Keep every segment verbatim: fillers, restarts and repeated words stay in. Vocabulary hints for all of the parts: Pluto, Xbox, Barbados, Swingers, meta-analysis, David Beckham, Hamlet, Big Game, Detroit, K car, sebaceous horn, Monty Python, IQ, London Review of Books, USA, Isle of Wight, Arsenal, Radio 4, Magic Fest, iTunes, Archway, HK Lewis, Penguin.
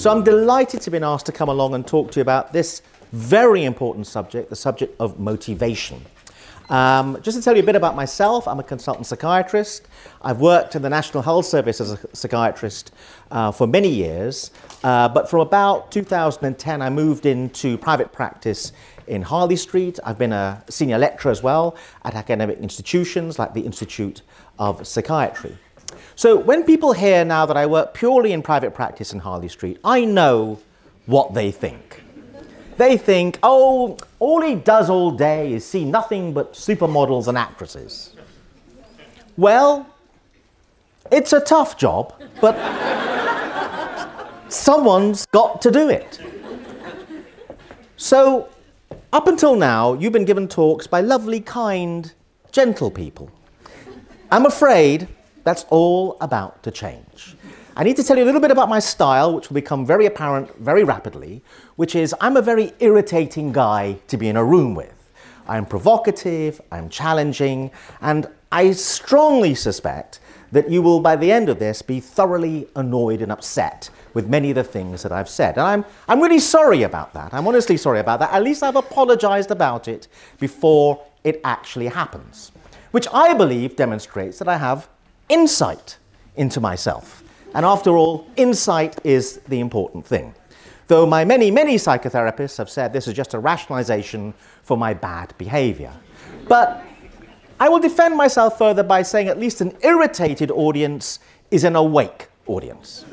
So I'm delighted to have been asked to come along and talk to you about this very important subject, the subject of motivation. Um, just to tell you a bit about myself, I'm a consultant psychiatrist. I've worked in the National Health Service as a psychiatrist uh, for many years, uh, but from about two thousand ten I moved into private practice in Harley Street. I've been a senior lecturer as well at academic institutions like the Institute of Psychiatry. So when people hear now that I work purely in private practice in Harley Street, I know what they think. They think, oh, all he does all day is see nothing but supermodels and actresses. Well, it's a tough job, but someone's got to do it. So, up until now, you've been given talks by lovely, kind, gentle people. I'm afraid that's all about to change. I need to tell you a little bit about my style, which will become very apparent very rapidly, which is I'm a very irritating guy to be in a room with. I'm provocative, I'm challenging, and I strongly suspect that you will, by the end of this, be thoroughly annoyed and upset with many of the things that I've said. And I'm, I'm really sorry about that. I'm honestly sorry about that. At least I've apologized about it before it actually happens, which I believe demonstrates that I have insight into myself. And after all, insight is the important thing. Though my many, many psychotherapists have said this is just a rationalization for my bad behavior. But I will defend myself further by saying at least an irritated audience is an awake audience.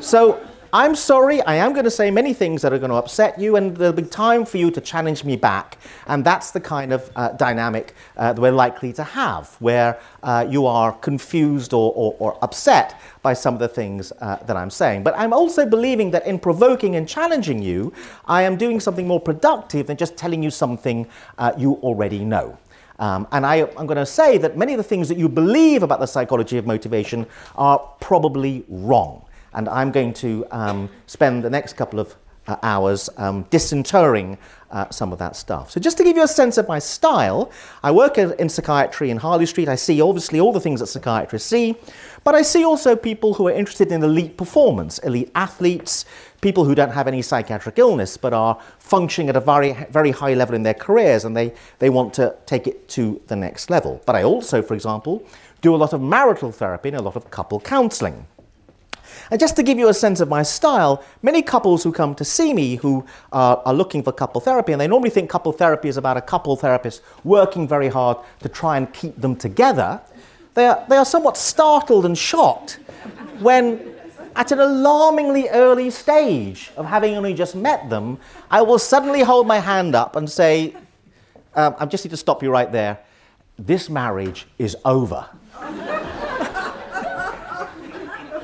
So I'm sorry, I am going to say many things that are going to upset you, and there'll be time for you to challenge me back. And that's the kind of uh, dynamic uh, that we're likely to have, where uh, you are confused or, or, or upset by some of the things uh, that I'm saying. But I'm also believing that in provoking and challenging you, I am doing something more productive than just telling you something uh, you already know. Um, and I, I'm going to say that many of the things that you believe about the psychology of motivation are probably wrong. And I'm going to um, spend the next couple of uh, hours um, disinterring uh, some of that stuff. So just to give you a sense of my style, I work in psychiatry in Harley Street. I see obviously all the things that psychiatrists see, but I see also people who are interested in elite performance, elite athletes, people who don't have any psychiatric illness but are functioning at a very, very high level in their careers, and they, they want to take it to the next level. But I also, for example, do a lot of marital therapy and a lot of couple counselling. And just to give you a sense of my style, many couples who come to see me who uh, are looking for couple therapy, and they normally think couple therapy is about a couple therapist working very hard to try and keep them together, they are, they are somewhat startled and shocked when, at an alarmingly early stage of having only just met them, I will suddenly hold my hand up and say, um, I just need to stop you right there, this marriage is over.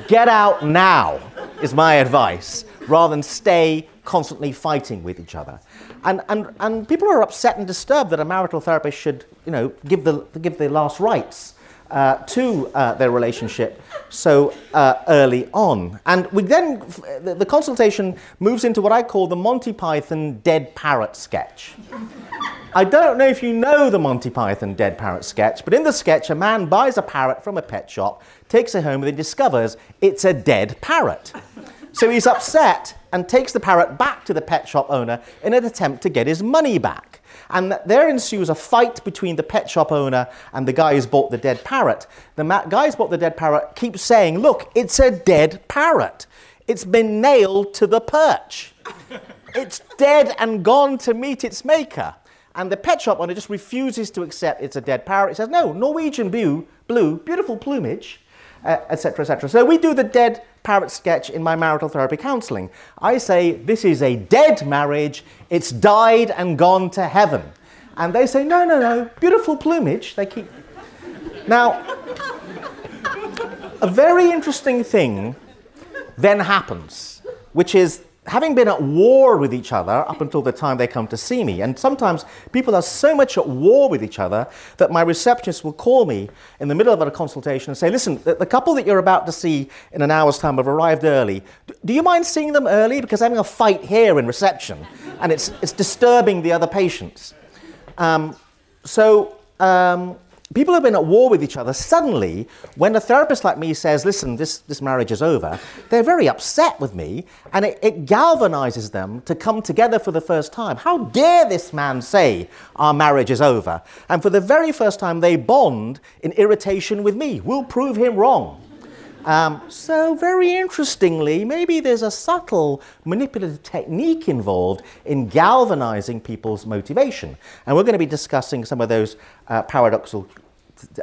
Get out now, is my advice, rather than stay constantly fighting with each other. And, and, and people are upset and disturbed that a marital therapist should, you know, give the, give the last rites uh, to uh, their relationship so uh, early on. And we then, the, the consultation moves into what I call the Monty Python dead parrot sketch. I don't know if you know the Monty Python dead parrot sketch, but in the sketch, a man buys a parrot from a pet shop, takes it home, and then discovers it's a dead parrot. So he's upset and takes the parrot back to the pet shop owner in an attempt to get his money back. And there ensues a fight between the pet shop owner and the guy who's bought the dead parrot. The ma- guy who's bought the dead parrot keeps saying, look, it's a dead parrot. It's been nailed to the perch. It's dead and gone to meet its maker. And the pet shop owner just refuses to accept it's a dead parrot. It says, no, Norwegian blue, blue beautiful plumage, et cetera, et cetera. So we do the dead parrot sketch in my marital therapy counselling. I say, this is a dead marriage. It's died and gone to heaven. And they say, no, no, no, beautiful plumage. They keep... Now, a very interesting thing then happens, which is, having been at war with each other up until the time they come to see me, and sometimes people are so much at war with each other that my receptionist will call me in the middle of a consultation and say, listen, the, the couple that you're about to see in an hour's time have arrived early. D- do you mind seeing them early? Because I'm having a fight here in reception, and it's, it's disturbing the other patients. Um, so um, people have been at war with each other. Suddenly, when a therapist like me says, listen, this, this marriage is over, they're very upset with me, and it, it galvanizes them to come together for the first time. How dare this man say our marriage is over? And for the very first time, they bond in irritation with me. We'll prove him wrong. Um, so very interestingly, maybe there's a subtle manipulative technique involved in galvanizing people's motivation. And we're going to be discussing some of those uh, paradoxical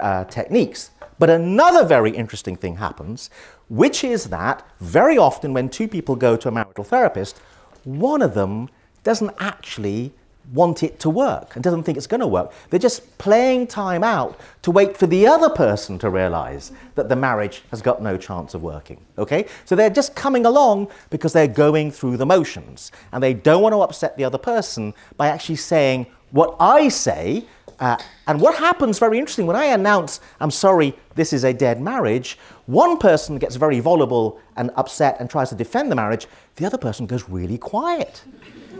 uh, techniques. But another very interesting thing happens, which is that very often when two people go to a marital therapist, one of them doesn't actually want it to work and doesn't think it's going to work. They're just playing time out to wait for the other person to realize that the marriage has got no chance of working, okay? So they're just coming along because they're going through the motions and they don't want to upset the other person by actually saying what I say. Uh, and what happens, very interesting, when I announce, I'm sorry, this is a dead marriage, one person gets very vulnerable and upset and tries to defend the marriage. The other person goes really quiet.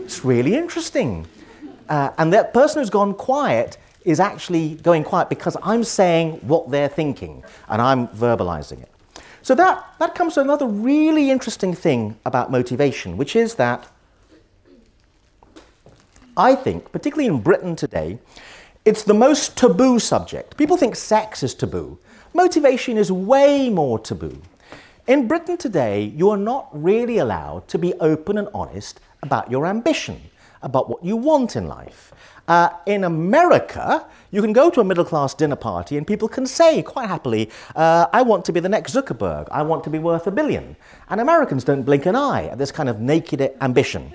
It's really interesting. Uh, and that person who's gone quiet is actually going quiet because I'm saying what they're thinking and I'm verbalizing it. So that, that comes to another really interesting thing about motivation, which is that I think, particularly in Britain today, it's the most taboo subject. People think sex is taboo. Motivation is way more taboo. In Britain today, you are not really allowed to be open and honest about your ambition, about what you want in life. Uh, in America, you can go to a middle-class dinner party and people can say quite happily, uh, I want to be the next Zuckerberg, I want to be worth a billion. And Americans don't blink an eye at this kind of naked ambition.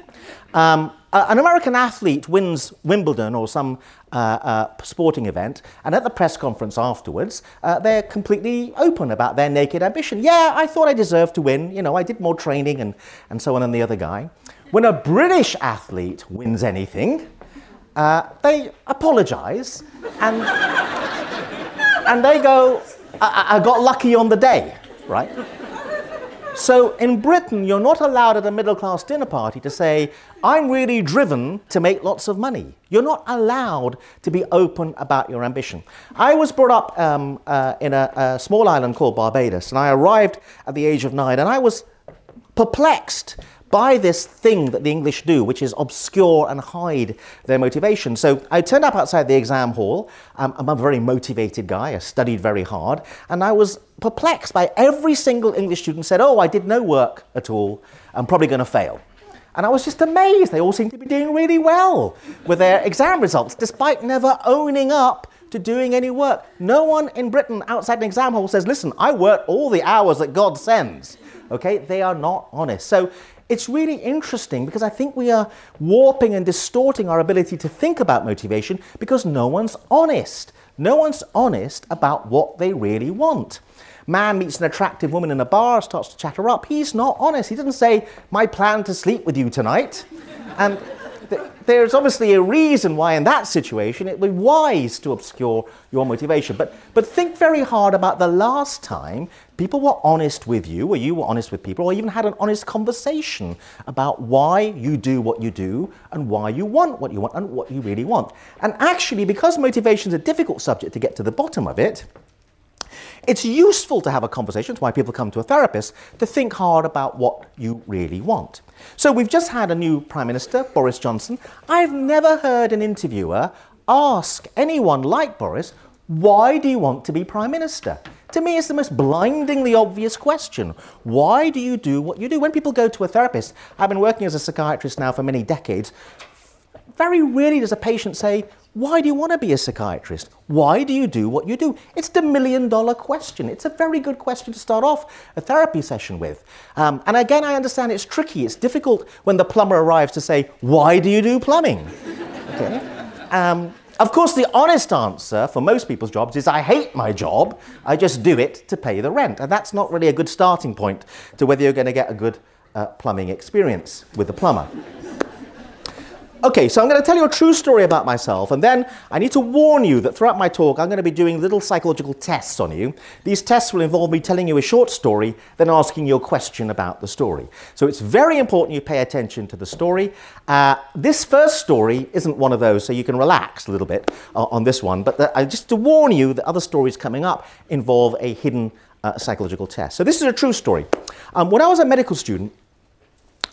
Um, an American athlete wins Wimbledon or some uh, uh, sporting event, and at the press conference afterwards, uh, they're completely open about their naked ambition. Yeah, I thought I deserved to win, you know, I did more training and, and so on than the other guy. When a British athlete wins anything, uh, they apologise and, and they go, I-, I got lucky on the day, right? So in Britain, you're not allowed at a middle-class dinner party to say, I'm really driven to make lots of money. You're not allowed to be open about your ambition. I was brought up um, uh, in a, a small island called Barbados, and I arrived at the age of nine, and I was perplexed by this thing that the English do, which is obscure and hide their motivation. So I turned up outside the exam hall. Um, I'm a very motivated guy. I studied very hard. And I was perplexed by every single English student said, oh, I did no work at all. I'm probably going to fail. And I was just amazed. They all seemed to be doing really well with their exam results, despite never owning up to doing any work. No one in Britain outside an exam hall says, listen, I work all the hours that God sends. Okay, they are not honest. So it's really interesting because I think we are warping and distorting our ability to think about motivation because no one's honest. No one's honest about what they really want. Man meets an attractive woman in a bar, starts to chat her up. He's not honest. He doesn't say, my plan to sleep with you tonight. And th- there's obviously a reason why in that situation it would be wise to obscure your motivation. But, but think very hard about the last time people were honest with you, or you were honest with people, or even had an honest conversation about why you do what you do and why you want what you want and what you really want. And actually, because motivation is a difficult subject to get to the bottom of it, it's useful to have a conversation. It's why people come to a therapist, to think hard about what you really want. So we've just had a new Prime Minister, Boris Johnson. I've never heard an interviewer ask anyone like Boris, why do you want to be Prime Minister? To me, it's the most blindingly obvious question. Why do you do what you do? When people go to a therapist, I've been working as a psychiatrist now for many decades. Very rarely does a patient say, why do you want to be a psychiatrist? Why do you do what you do? It's the million dollar question. It's a very good question to start off a therapy session with. Um, and again, I understand it's tricky. It's difficult when the plumber arrives to say, why do you do plumbing? Okay. Um, Of course, the honest answer for most people's jobs is, I hate my job, I just do it to pay the rent. And that's not really a good starting point to whether you're going to get a good uh, plumbing experience with the plumber. Okay, so I'm going to tell you a true story about myself, and then I need to warn you that throughout my talk I'm going to be doing little psychological tests on you. These tests will involve me telling you a short story, then asking you a question about the story. So it's very important you pay attention to the story. Uh, this first story isn't one of those, so you can relax a little bit uh, on this one, but the, uh, just to warn you that other stories coming up involve a hidden uh, psychological test. So this is a true story. Um, when I was a medical student,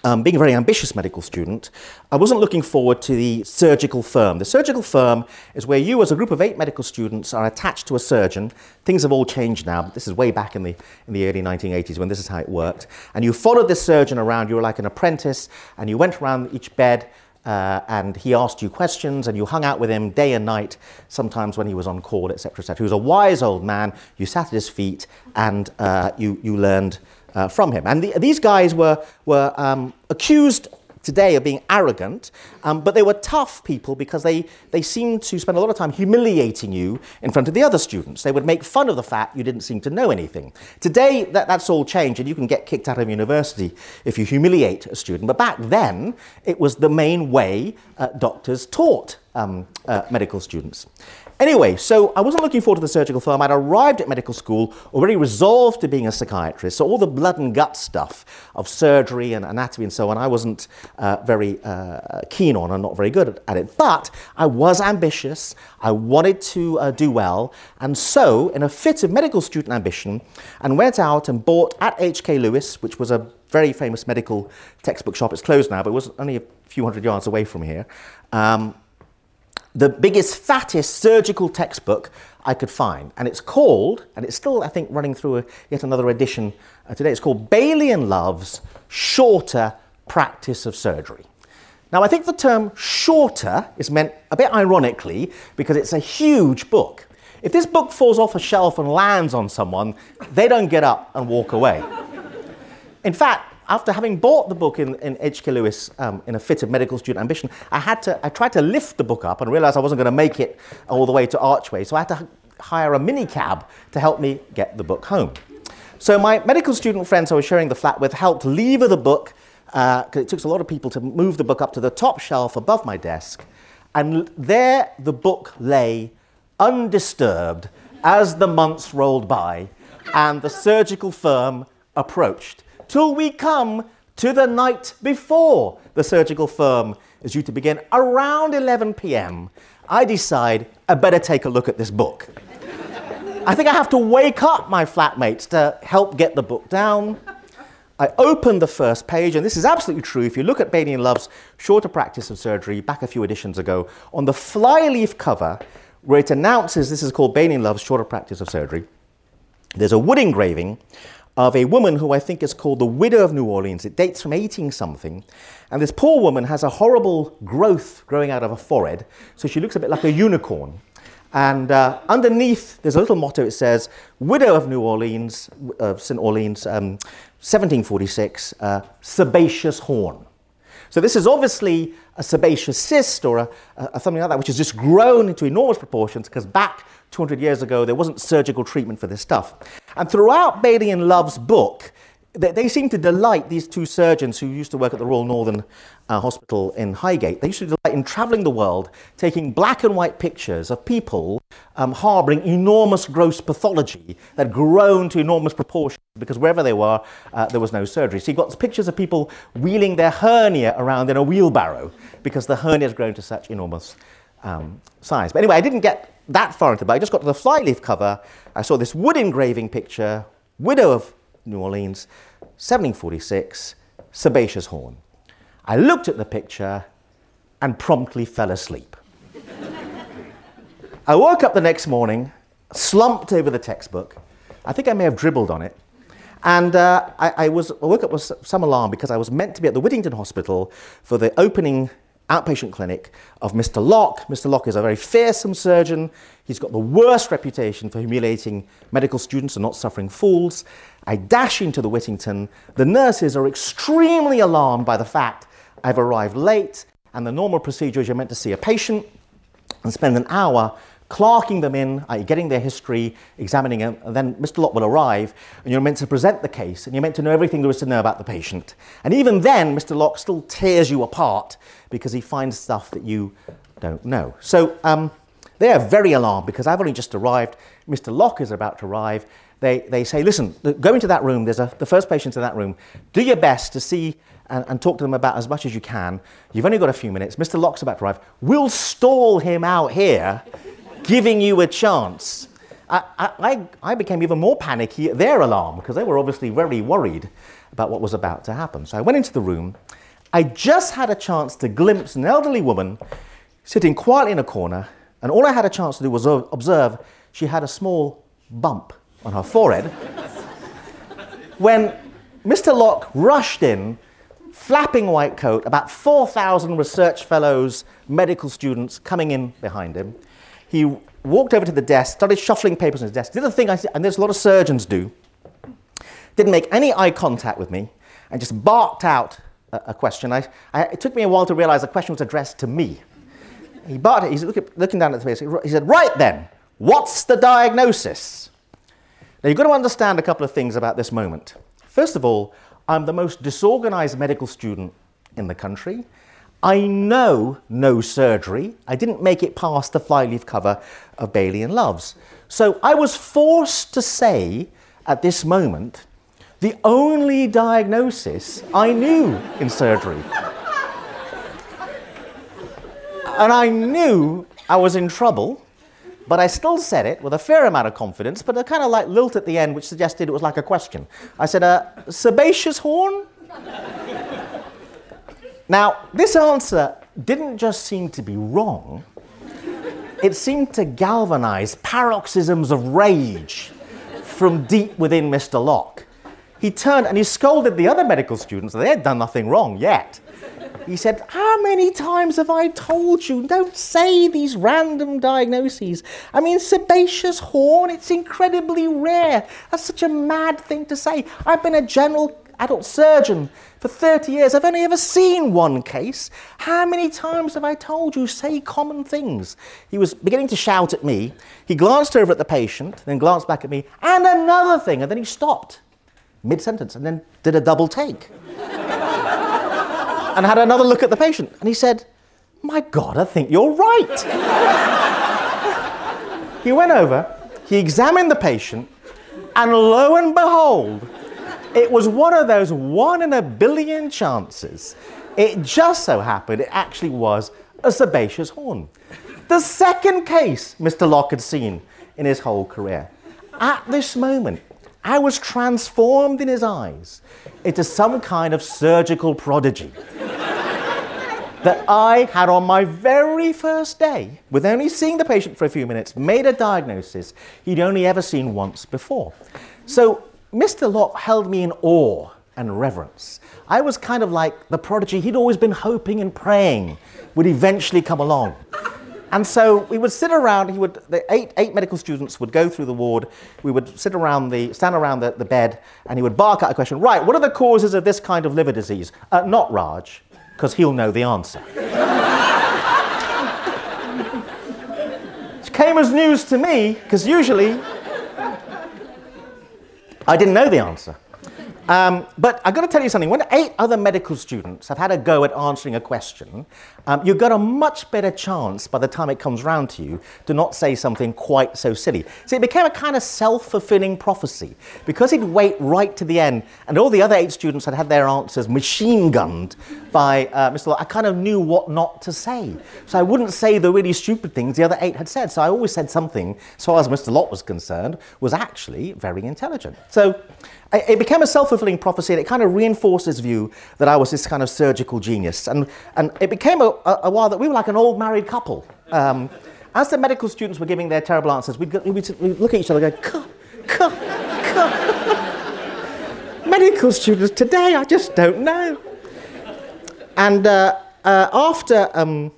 Um, being a very ambitious medical student, I wasn't looking forward to the surgical firm. The surgical firm is where you as a group of eight medical students are attached to a surgeon. Things have all changed now, but this is way back in the, in the early nineteen eighties when this is how it worked. And you followed this surgeon around, you were like an apprentice, and you went around each bed Uh, and he asked you questions, and you hung out with him day and night, sometimes when he was on call, et cetera, et cetera. He was a wise old man. You sat at his feet, and uh, you, you learned uh, from him. And the, these guys were, were um, accused today of being arrogant, um, but they were tough people because they, they seemed to spend a lot of time humiliating you in front of the other students. They would make fun of the fact you didn't seem to know anything. Today, that, that's all changed, and you can get kicked out of university if you humiliate a student. But back then, it was the main way uh, doctors taught um, uh, medical students. Anyway, so I wasn't looking forward to the surgical firm. I'd arrived at medical school, already resolved to being a psychiatrist, so all the blood and gut stuff of surgery and anatomy and so on, I wasn't uh, very uh, keen on and not very good at it. But I was ambitious, I wanted to uh, do well, and so, in a fit of medical student ambition, I went out and bought at H K Lewis, which was a very famous medical textbook shop. It's closed now, but it was only a few hundred yards away from here. Um, the biggest, fattest surgical textbook I could find. And it's called, and it's still, I think, running through a, yet another edition uh, today, it's called Bailey and Love's Shorter Practice of Surgery. Now, I think the term shorter is meant a bit ironically because it's a huge book. If this book falls off a shelf and lands on someone, they don't get up and walk away. In fact, after having bought the book in, in H K Lewis um, in a fit of medical student ambition, I had to, I tried to lift the book up and realised I wasn't going to make it all the way to Archway, so I had to h- hire a minicab to help me get the book home. So my medical student friends I was sharing the flat with helped lever the book, because uh, it took a lot of people to move the book up to the top shelf above my desk, and there the book lay undisturbed as the months rolled by and the surgical firm approached. Till we come to the night before the surgical firm is due to begin, around eleven p.m., I decide I better take a look at this book. I think I have to wake up my flatmates to help get the book down. I open the first page, and this is absolutely true. If you look at Bailey and Love's Shorter Practice of Surgery, back a few editions ago, on the flyleaf cover, where it announces this is called Bailey and Love's Shorter Practice of Surgery, there's a wood engraving of a woman who I think is called the Widow of New Orleans. It dates from eighteen something. And this poor woman has a horrible growth growing out of her forehead, so she looks a bit like a unicorn. And uh, underneath, there's a little motto. It says, Widow of New Orleans, uh, Saint Orleans, um, seventeen forty-six, uh, sebaceous horn. So this is obviously a sebaceous cyst or a, a something like that, which has just grown into enormous proportions, because back two hundred years ago, there wasn't surgical treatment for this stuff. And throughout Bailey and Love's book, they, they seem to delight these two surgeons who used to work at the Royal Northern uh, Hospital in Highgate. They used to delight in travelling the world, taking black and white pictures of people um, harbouring enormous gross pathology that had grown to enormous proportions because wherever they were, uh, there was no surgery. So you've got pictures of people wheeling their hernia around in a wheelbarrow because the hernia has grown to such enormous um, size. But anyway, I didn't get that far into it, but I just got to the flyleaf cover. I saw this wood engraving picture, Widow of New Orleans, seventeen forty-six, sebaceous horn. I looked at the picture and promptly fell asleep. I woke up the next morning, slumped over the textbook. I think I may have dribbled on it. And uh, I, I, was, I woke up with some alarm because I was meant to be at the Whittington Hospital for the opening outpatient clinic of Mister Locke. Mister Locke is a very fearsome surgeon. He's got the worst reputation for humiliating medical students and not suffering fools. I dash into the Whittington. The nurses are extremely alarmed by the fact I've arrived late, and the normal procedure is you're meant to see a patient and spend an hour clerking them in, that is getting their history, examining them, and then Mister Lott will arrive, and you're meant to present the case, and you're meant to know everything there is to know about the patient. And even then, Mister Lott still tears you apart because he finds stuff that you don't know. So um, they are very alarmed because I've only just arrived. Mister Locke is about to arrive. They, they say, listen, go into that room. There's a, the first patient's in that room. Do your best to see and, and talk to them about as much as you can. You've only got a few minutes. Mister Locke's about to arrive. We'll stall him out here, giving you a chance. I, I, I became even more panicky at their alarm because they were obviously very worried about what was about to happen. So I went into the room. I just had a chance to glimpse an elderly woman sitting quietly in a corner, and all I had a chance to do was observe she had a small bump on her forehead when Mister Locke rushed in, flapping white coat, about four thousand research fellows, medical students coming in behind him. He walked over to the desk, started shuffling papers on his desk, did the thing I see, and there's a lot of surgeons do, didn't make any eye contact with me, and just barked out a, a question. I, I, it took me a while to realise the question was addressed to me. He barked it, he's looking, looking down at the face, he said, right then, what's the diagnosis? Now you've got to understand a couple of things about this moment. First of all, I'm the most disorganised medical student in the country. I know no surgery. I didn't make it past the flyleaf cover of Bailey and Love's. So I was forced to say at this moment, the only diagnosis I knew in surgery. And I knew I was in trouble, but I still said it with a fair amount of confidence, but a kind of like lilt at the end, which suggested it was like a question. I said, uh, sebaceous horn? Now, this answer didn't just seem to be wrong. It seemed to galvanise paroxysms of rage from deep within Mister Locke. He turned and he scolded the other medical students. They had done nothing wrong yet. He said, how many times have I told you, don't say these random diagnoses? I mean, sebaceous horn, it's incredibly rare. That's such a mad thing to say. I've been a general adult surgeon for thirty years. I've only ever seen one case. How many times have I told you, say common things? He was beginning to shout at me. He glanced over at the patient, then glanced back at me, and another thing, and then he stopped mid-sentence and then did a double take. And had another look at the patient. And he said, my God, I think you're right. He went over, he examined the patient, and lo and behold, it was one of those one in a billion chances. It just so happened it actually was a sebaceous horn. The second case Mister Locke had seen in his whole career. At this moment, I was transformed in his eyes into some kind of surgical prodigy that I had on my very first day, with only seeing the patient for a few minutes, made a diagnosis he'd only ever seen once before. So Mister Locke held me in awe and reverence. I was kind of like the prodigy he'd always been hoping and praying would eventually come along. And so we would sit around, he would, the eight, eight medical students would go through the ward, we would sit around the, stand around the, the bed, and he would bark out a question, right, what are the causes of this kind of liver disease? Uh, not Raj, because he'll know the answer. Which came as news to me, because usually I didn't know the answer. Um, but I've got to tell you something, when eight other medical students have had a go at answering a question, um, you've got a much better chance by the time it comes round to you to not say something quite so silly. So it became a kind of self-fulfilling prophecy, because he'd wait right to the end, and all the other eight students had had their answers machine-gunned by uh, Mister Locke. I kind of knew what not to say, so I wouldn't say the really stupid things the other eight had said, so I always said something, as far as Mister Locke was concerned, was actually very intelligent. So it became a self-fulfilling prophecy, and it kind of reinforced his view that I was this kind of surgical genius. And, and it became a, a, a while that we were like an old married couple. Um, as the medical students were giving their terrible answers, we'd, go, we'd, we'd look at each other and go, cuh, cuh, cuh. Medical students today, I just don't know. And uh, uh, after um,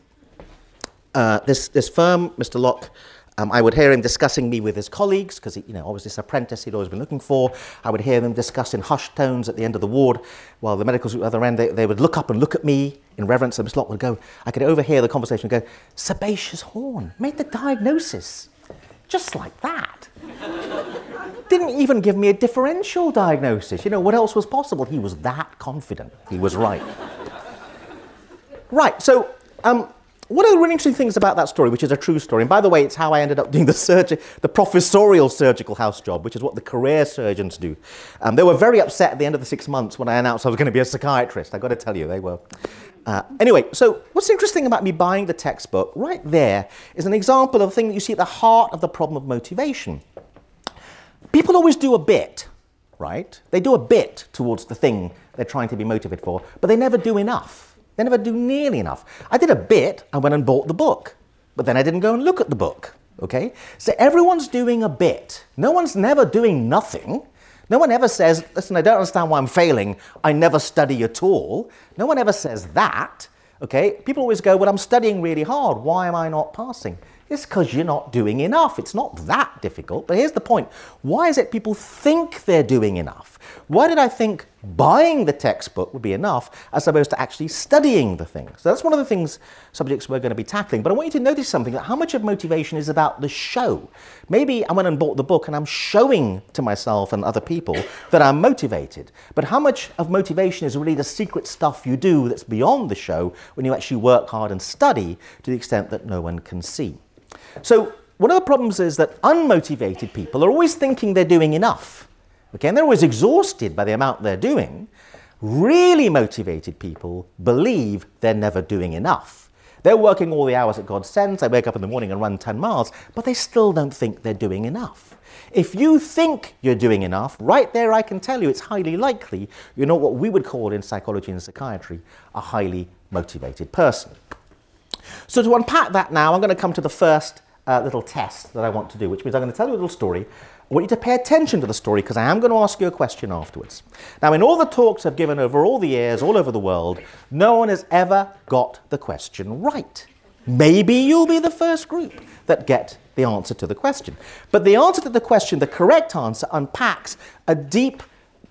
uh, this, this firm, Mister Locke, Um, I would hear him discussing me with his colleagues, because, you know, I was this apprentice he'd always been looking for. I would hear them discuss in hushed tones at the end of the ward, while the medicals at the other end, they, they would look up and look at me in reverence, and Miss Locke would go, I could overhear the conversation and go, sebaceous horn, made the diagnosis. Just like that. Didn't even give me a differential diagnosis. You know, what else was possible? He was that confident he was right. Right, so um, one of the really interesting things about that story, which is a true story, and by the way, it's how I ended up doing the surgery, the professorial surgical house job, which is what the career surgeons do. Um, they were very upset at the end of the six months when I announced I was going to be a psychiatrist. I've got to tell you, they were. Uh, anyway, so what's interesting about me buying the textbook right there is an example of a thing that you see at the heart of the problem of motivation. People always do a bit, right? They do a bit towards the thing they're trying to be motivated for, but they never do enough. They never do nearly enough. I did a bit, I went and bought the book, but then I didn't go and look at the book, okay? So everyone's doing a bit. No one's never doing nothing. No one ever says, listen, I don't understand why I'm failing. I never study at all. No one ever says that, okay? People always go, well, I'm studying really hard. Why am I not passing? It's because you're not doing enough. It's not that difficult. But here's the point. Why is it people think they're doing enough? Why did I think buying the textbook would be enough as opposed to actually studying the thing? So that's one of the things, subjects we're going to be tackling. But I want you to notice something, that how much of motivation is about the show. Maybe I went and bought the book and I'm showing to myself and other people that I'm motivated. But how much of motivation is really the secret stuff you do that's beyond the show when you actually work hard and study to the extent that no one can see? So one of the problems is that unmotivated people are always thinking they're doing enough. Okay, and they're always exhausted by the amount they're doing. Really motivated people believe they're never doing enough. They're working all the hours that God sends. They wake up in the morning and run ten miles, but they still don't think they're doing enough. If you think you're doing enough, right there I can tell you it's highly likely you're not what we would call in psychology and psychiatry a highly motivated person. So to unpack that now, I'm going to come to the first uh, little test that I want to do, which means I'm going to tell you a little story. I want you to pay attention to the story because I am going to ask you a question afterwards. Now, in all the talks I've given over all the years, all over the world, no one has ever got the question right. Maybe you'll be the first group that get the answer to the question. But the answer to the question, the correct answer, unpacks a deep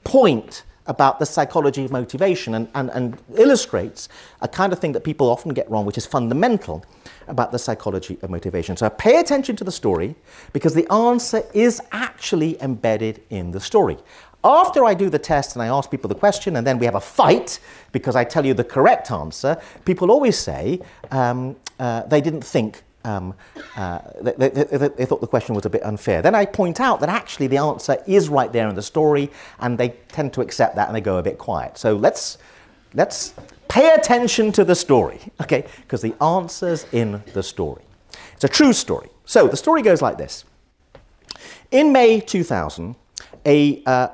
point about the psychology of motivation and, and, and illustrates a kind of thing that people often get wrong, which is fundamental about the psychology of motivation. So pay attention to the story because the answer is actually embedded in the story. After I do the test and I ask people the question and then we have a fight because I tell you the correct answer, people always say um, uh, they didn't think Um, uh, they, they, they thought the question was a bit unfair. Then I point out that actually the answer is right there in the story, and they tend to accept that and they go a bit quiet. So let's let's pay attention to the story, okay? Because the answer's in the story. It's a true story. So the story goes like this: in May two thousand, a uh,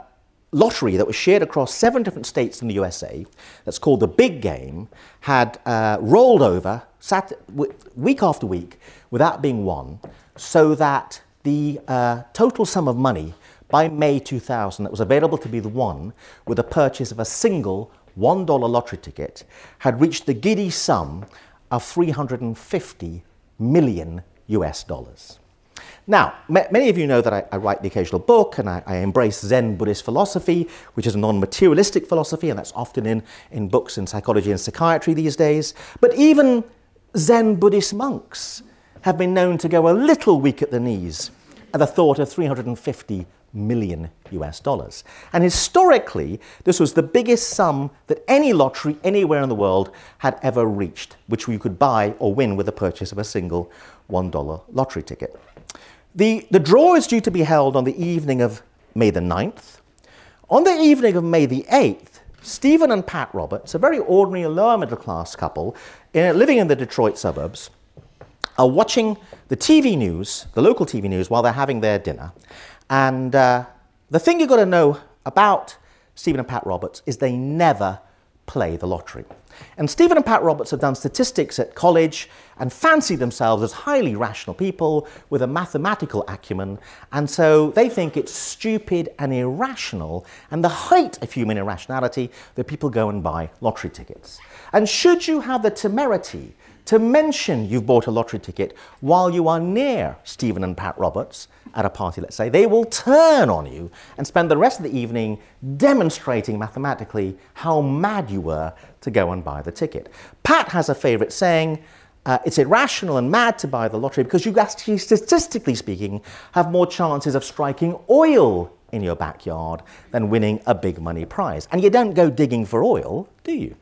lottery that was shared across seven different states in the U S A, that's called the Big Game, had uh, rolled over sat w- week after week without being won, so that the uh, total sum of money by May two thousand that was available to be won with the purchase of a single one dollar lottery ticket had reached the giddy sum of three hundred fifty million U S dollars. Now, ma- many of you know that I, I write the occasional book and I, I embrace Zen Buddhist philosophy, which is a non-materialistic philosophy, and that's often in, in books in psychology and psychiatry these days. But even Zen Buddhist monks have been known to go a little weak at the knees at the thought of three hundred fifty million U S dollars. And historically, this was the biggest sum that any lottery anywhere in the world had ever reached, which we could buy or win with the purchase of a single one dollar lottery ticket. The, the draw is due to be held on the evening of May the ninth. On the evening of May the eighth, Stephen and Pat Roberts, a very ordinary lower middle class couple in, living in the Detroit suburbs, are watching the T V news, the local T V news, while they're having their dinner. And uh, the thing you've got to know about Stephen and Pat Roberts is they never play the lottery. And Stephen and Pat Roberts have done statistics at college and fancy themselves as highly rational people with a mathematical acumen, and so they think it's stupid and irrational and the height of human irrationality that people go and buy lottery tickets. And should you have the temerity to mention you've bought a lottery ticket while you are near Stephen and Pat Roberts at a party, let's say, they will turn on you and spend the rest of the evening demonstrating mathematically how mad you were to go and buy the ticket. Pat has a favourite saying, uh, it's irrational and mad to buy the lottery because you actually, statistically speaking, have more chances of striking oil in your backyard than winning a big money prize. And you don't go digging for oil, do you?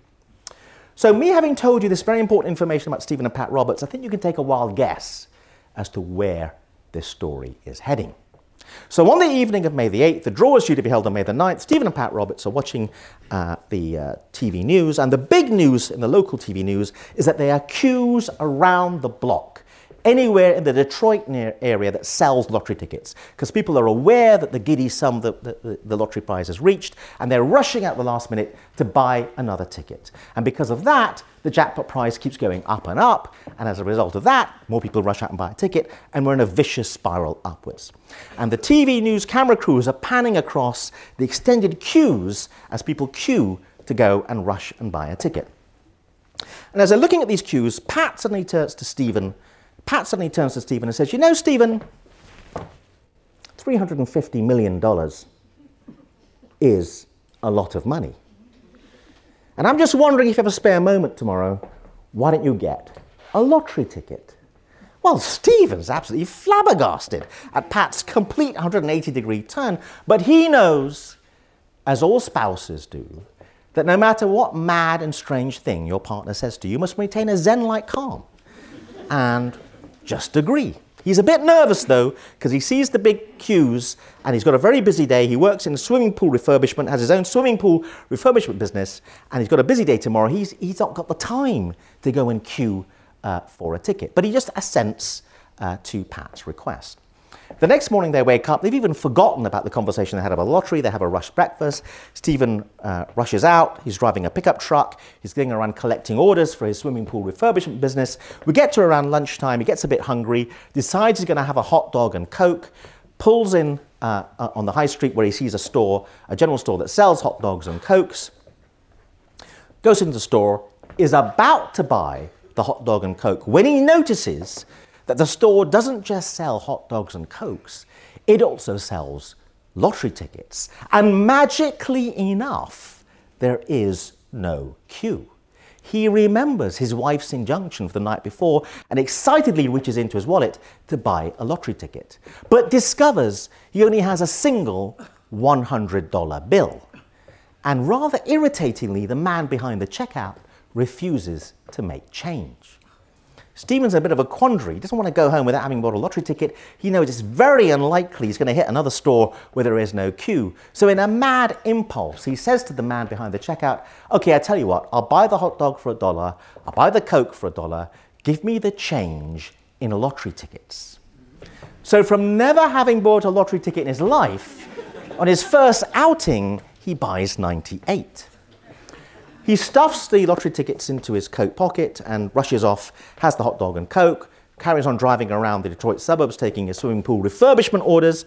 So me having told you this very important information about Stephen and Pat Roberts, I think you can take a wild guess as to where this story is heading. So on the evening of May the eighth, the draw is due to be held on May the ninth. Stephen and Pat Roberts are watching uh, the uh, T V news, and the big news in the local T V news is that there are queues around the block anywhere in the Detroit near area that sells lottery tickets, because people are aware that the giddy sum that the, the lottery prize has reached, and they're rushing at the last minute to buy another ticket. And because of that, the jackpot prize keeps going up and up, and as a result of that, more people rush out and buy a ticket, and we're in a vicious spiral upwards. And the T V news camera crews are panning across the extended queues as people queue to go and rush and buy a ticket. And as they're looking at these queues, Pat suddenly turns to Stephen Pat suddenly turns to Stephen and says, you know, Stephen, three hundred fifty million dollars is a lot of money. And I'm just wondering if you have a spare moment tomorrow, why don't you get a lottery ticket? Well, Stephen's absolutely flabbergasted at Pat's complete one hundred eighty degree turn, but he knows, as all spouses do, that no matter what mad and strange thing your partner says to you, you must maintain a zen-like calm and just agree. He's a bit nervous though, because he sees the big queues and he's got a very busy day. He works in a swimming pool refurbishment, has his own swimming pool refurbishment business, and he's got a busy day tomorrow. He's, he's not got the time to go and queue uh, for a ticket, but he just assents uh, to Pat's request. The next morning they wake up, they've even forgotten about the conversation they had about lottery, they have a rush breakfast, Stephen uh, rushes out, he's driving a pickup truck, he's going around collecting orders for his swimming pool refurbishment business. We get to around lunchtime, he gets a bit hungry, decides he's going to have a hot dog and Coke, pulls in uh, uh, on the high street where he sees a store, a general store that sells hot dogs and Cokes, goes into the store, is about to buy the hot dog and Coke, when he notices that the store doesn't just sell hot dogs and Cokes, it also sells lottery tickets. And magically enough, there is no queue. He remembers his wife's injunction for the night before and excitedly reaches into his wallet to buy a lottery ticket, but discovers he only has a single one hundred dollar bill. And rather irritatingly, the man behind the checkout refuses to make change. Stephen's in a bit of a quandary. He doesn't want to go home without having bought a lottery ticket. He knows it's very unlikely he's going to hit another store where there is no queue. So in a mad impulse, he says to the man behind the checkout, okay, I tell you what, I'll buy the hot dog for a dollar, I'll buy the Coke for a dollar, give me the change in lottery tickets. So from never having bought a lottery ticket in his life, on his first outing, he buys ninety-eight. He stuffs the lottery tickets into his coat pocket and rushes off, has the hot dog and Coke, carries on driving around the Detroit suburbs, taking his swimming pool refurbishment orders.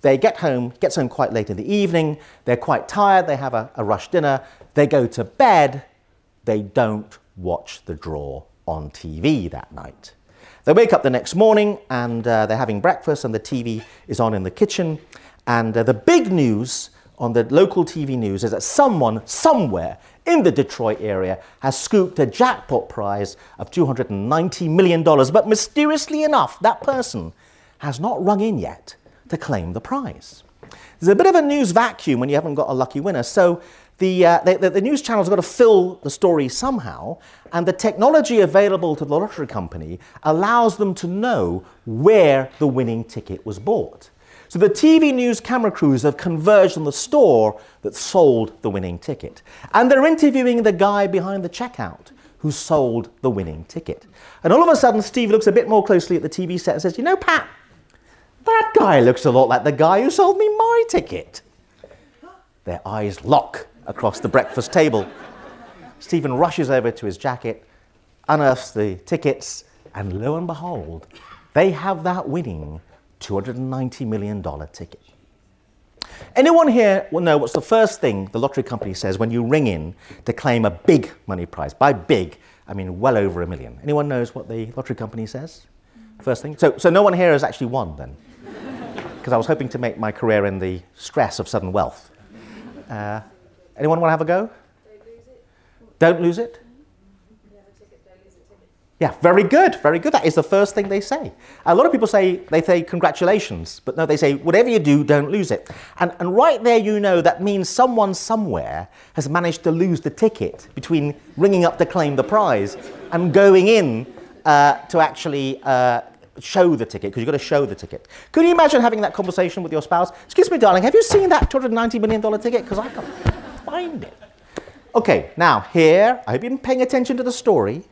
They get home, gets home quite late in the evening. They're quite tired. They have a, a rush dinner. They go to bed. They don't watch the draw on T V that night. They wake up the next morning and uh, they're having breakfast and the T V is on in the kitchen. And uh, the big news on the local T V news is that someone somewhere in the Detroit area has scooped a jackpot prize of two hundred ninety million dollars, but mysteriously enough, that person has not rung in yet to claim the prize. There's a bit of a news vacuum when you haven't got a lucky winner, so the, uh, the, the news channel's got to fill the story somehow, and the technology available to the lottery company allows them to know where the winning ticket was bought. So the T V news camera crews have converged on the store that sold the winning ticket. And they're interviewing the guy behind the checkout who sold the winning ticket. And all of a sudden, Steve looks a bit more closely at the T V set and says, you know, Pat, that guy looks a lot like the guy who sold me my ticket. Their eyes lock across the breakfast table. Stephen rushes over to his jacket, unearths the tickets, and lo and behold, they have that winning two hundred ninety million dollars ticket. Anyone here will know what's the first thing the lottery company says when you ring in to claim a big money prize? By big, I mean, well over a million. Anyone knows what the lottery company says? First thing. So, so no one here has actually won then, because I was hoping to make my career in the stress of sudden wealth. Uh, anyone want to have a go? Don't lose it. Don't lose it? Yeah, very good, very good. That is the first thing they say. A lot of people say, they say congratulations, but no, they say, whatever you do, don't lose it. And, and right there, you know, that means someone somewhere has managed to lose the ticket between ringing up to claim the prize and going in uh, to actually uh, show the ticket, because you've got to show the ticket. Could you imagine having that conversation with your spouse? Excuse me, darling, have you seen that two hundred ninety million dollars ticket? Because I can't find it. Okay, now here, I hope you've been paying attention to the story,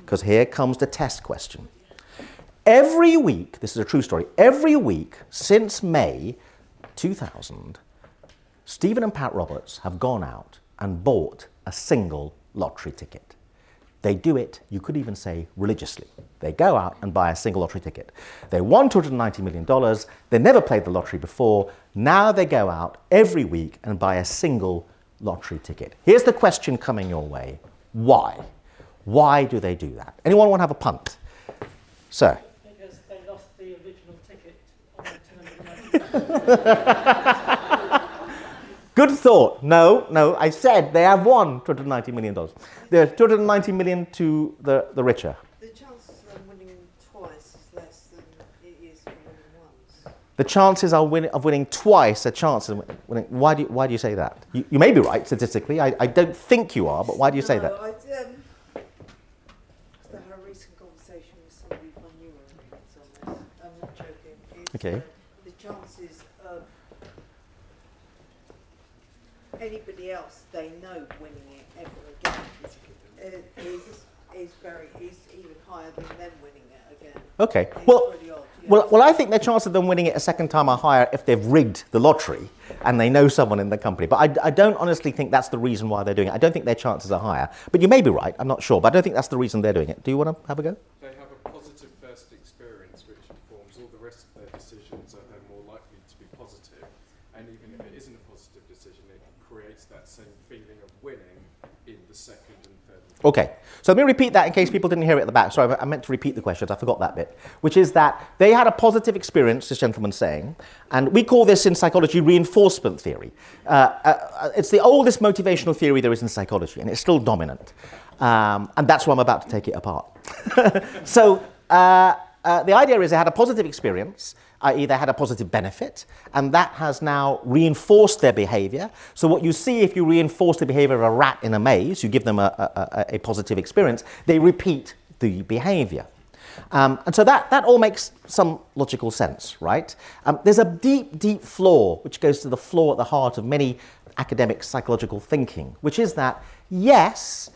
because here comes the test question. Every week, this is a true story, every week since May two thousand, Stephen and Pat Roberts have gone out and bought a single lottery ticket. They do it, you could even say, religiously. They go out and buy a single lottery ticket. They won two hundred ninety million dollars, they never played the lottery before, now they go out every week and buy a single lottery ticket. Here's the question coming your way, why? Why do they do that? Anyone want to have a punt? Sir? Because they lost the original ticket on the Good thought. No, no, I said they have won two hundred ninety million dollars. There's two hundred ninety million dollars to the, the richer. The chances of winning twice is less than it is for winning once. The chances are win- of winning twice are chances of winning. Why do you, why do you say that? You, you may be right statistically. I, I don't think you are, but why do you no, say that? I, um, Okay. The chances of anybody else they know winning it ever again is, is very is even higher than them winning it again. Okay. It's well, odd, yeah. well, well, I think their chances of them winning it a second time are higher if they've rigged the lottery and they know someone in the company. But I, I don't honestly think that's the reason why they're doing it. I don't think their chances are higher. But you may be right. I'm not sure. But I don't think that's the reason they're doing it. Do you want to have a go? Okay, so let me repeat that in case people didn't hear it at the back. Sorry, I meant to repeat the questions. I forgot that bit, which is that they had a positive experience, this gentleman's saying, and we call this in psychology reinforcement theory. Uh, uh, it's the oldest motivational theory there is in psychology, and it's still dominant. Um, and that's why I'm about to take it apart. so uh, uh, the idea is they had a positive experience, that is they had a positive benefit, and that has now reinforced their behavior. So what you see if you reinforce the behavior of a rat in a maze, you give them a, a, a, a positive experience, they repeat the behavior. Um, and so that, that all makes some logical sense, right? Um, there's a deep, deep flaw, which goes to the flaw at the heart of many academic psychological thinking, which is that, yes,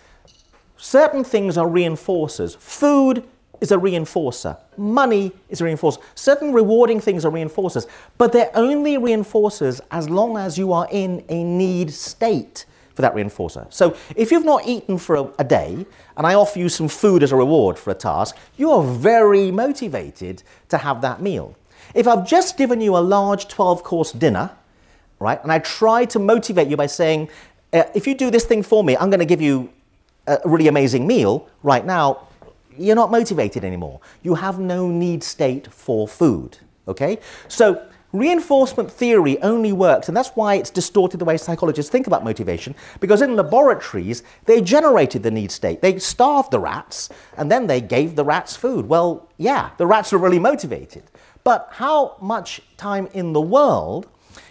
certain things are reinforcers. Food is a reinforcer. Money is a reinforcer. Certain rewarding things are reinforcers, but they're only reinforcers as long as you are in a need state for that reinforcer. So if you've not eaten for a, a day, and I offer you some food as a reward for a task, you are very motivated to have that meal. If I've just given you a large twelve-course dinner, right, and I try to motivate you by saying, uh, if you do this thing for me, I'm going to give you a really amazing meal right now, you're not motivated anymore. You have no need state for food, okay? So reinforcement theory only works, and that's why it's distorted the way psychologists think about motivation, because in laboratories, they generated the need state. They starved the rats, and then they gave the rats food. Well, yeah, the rats were really motivated. But how much time in the world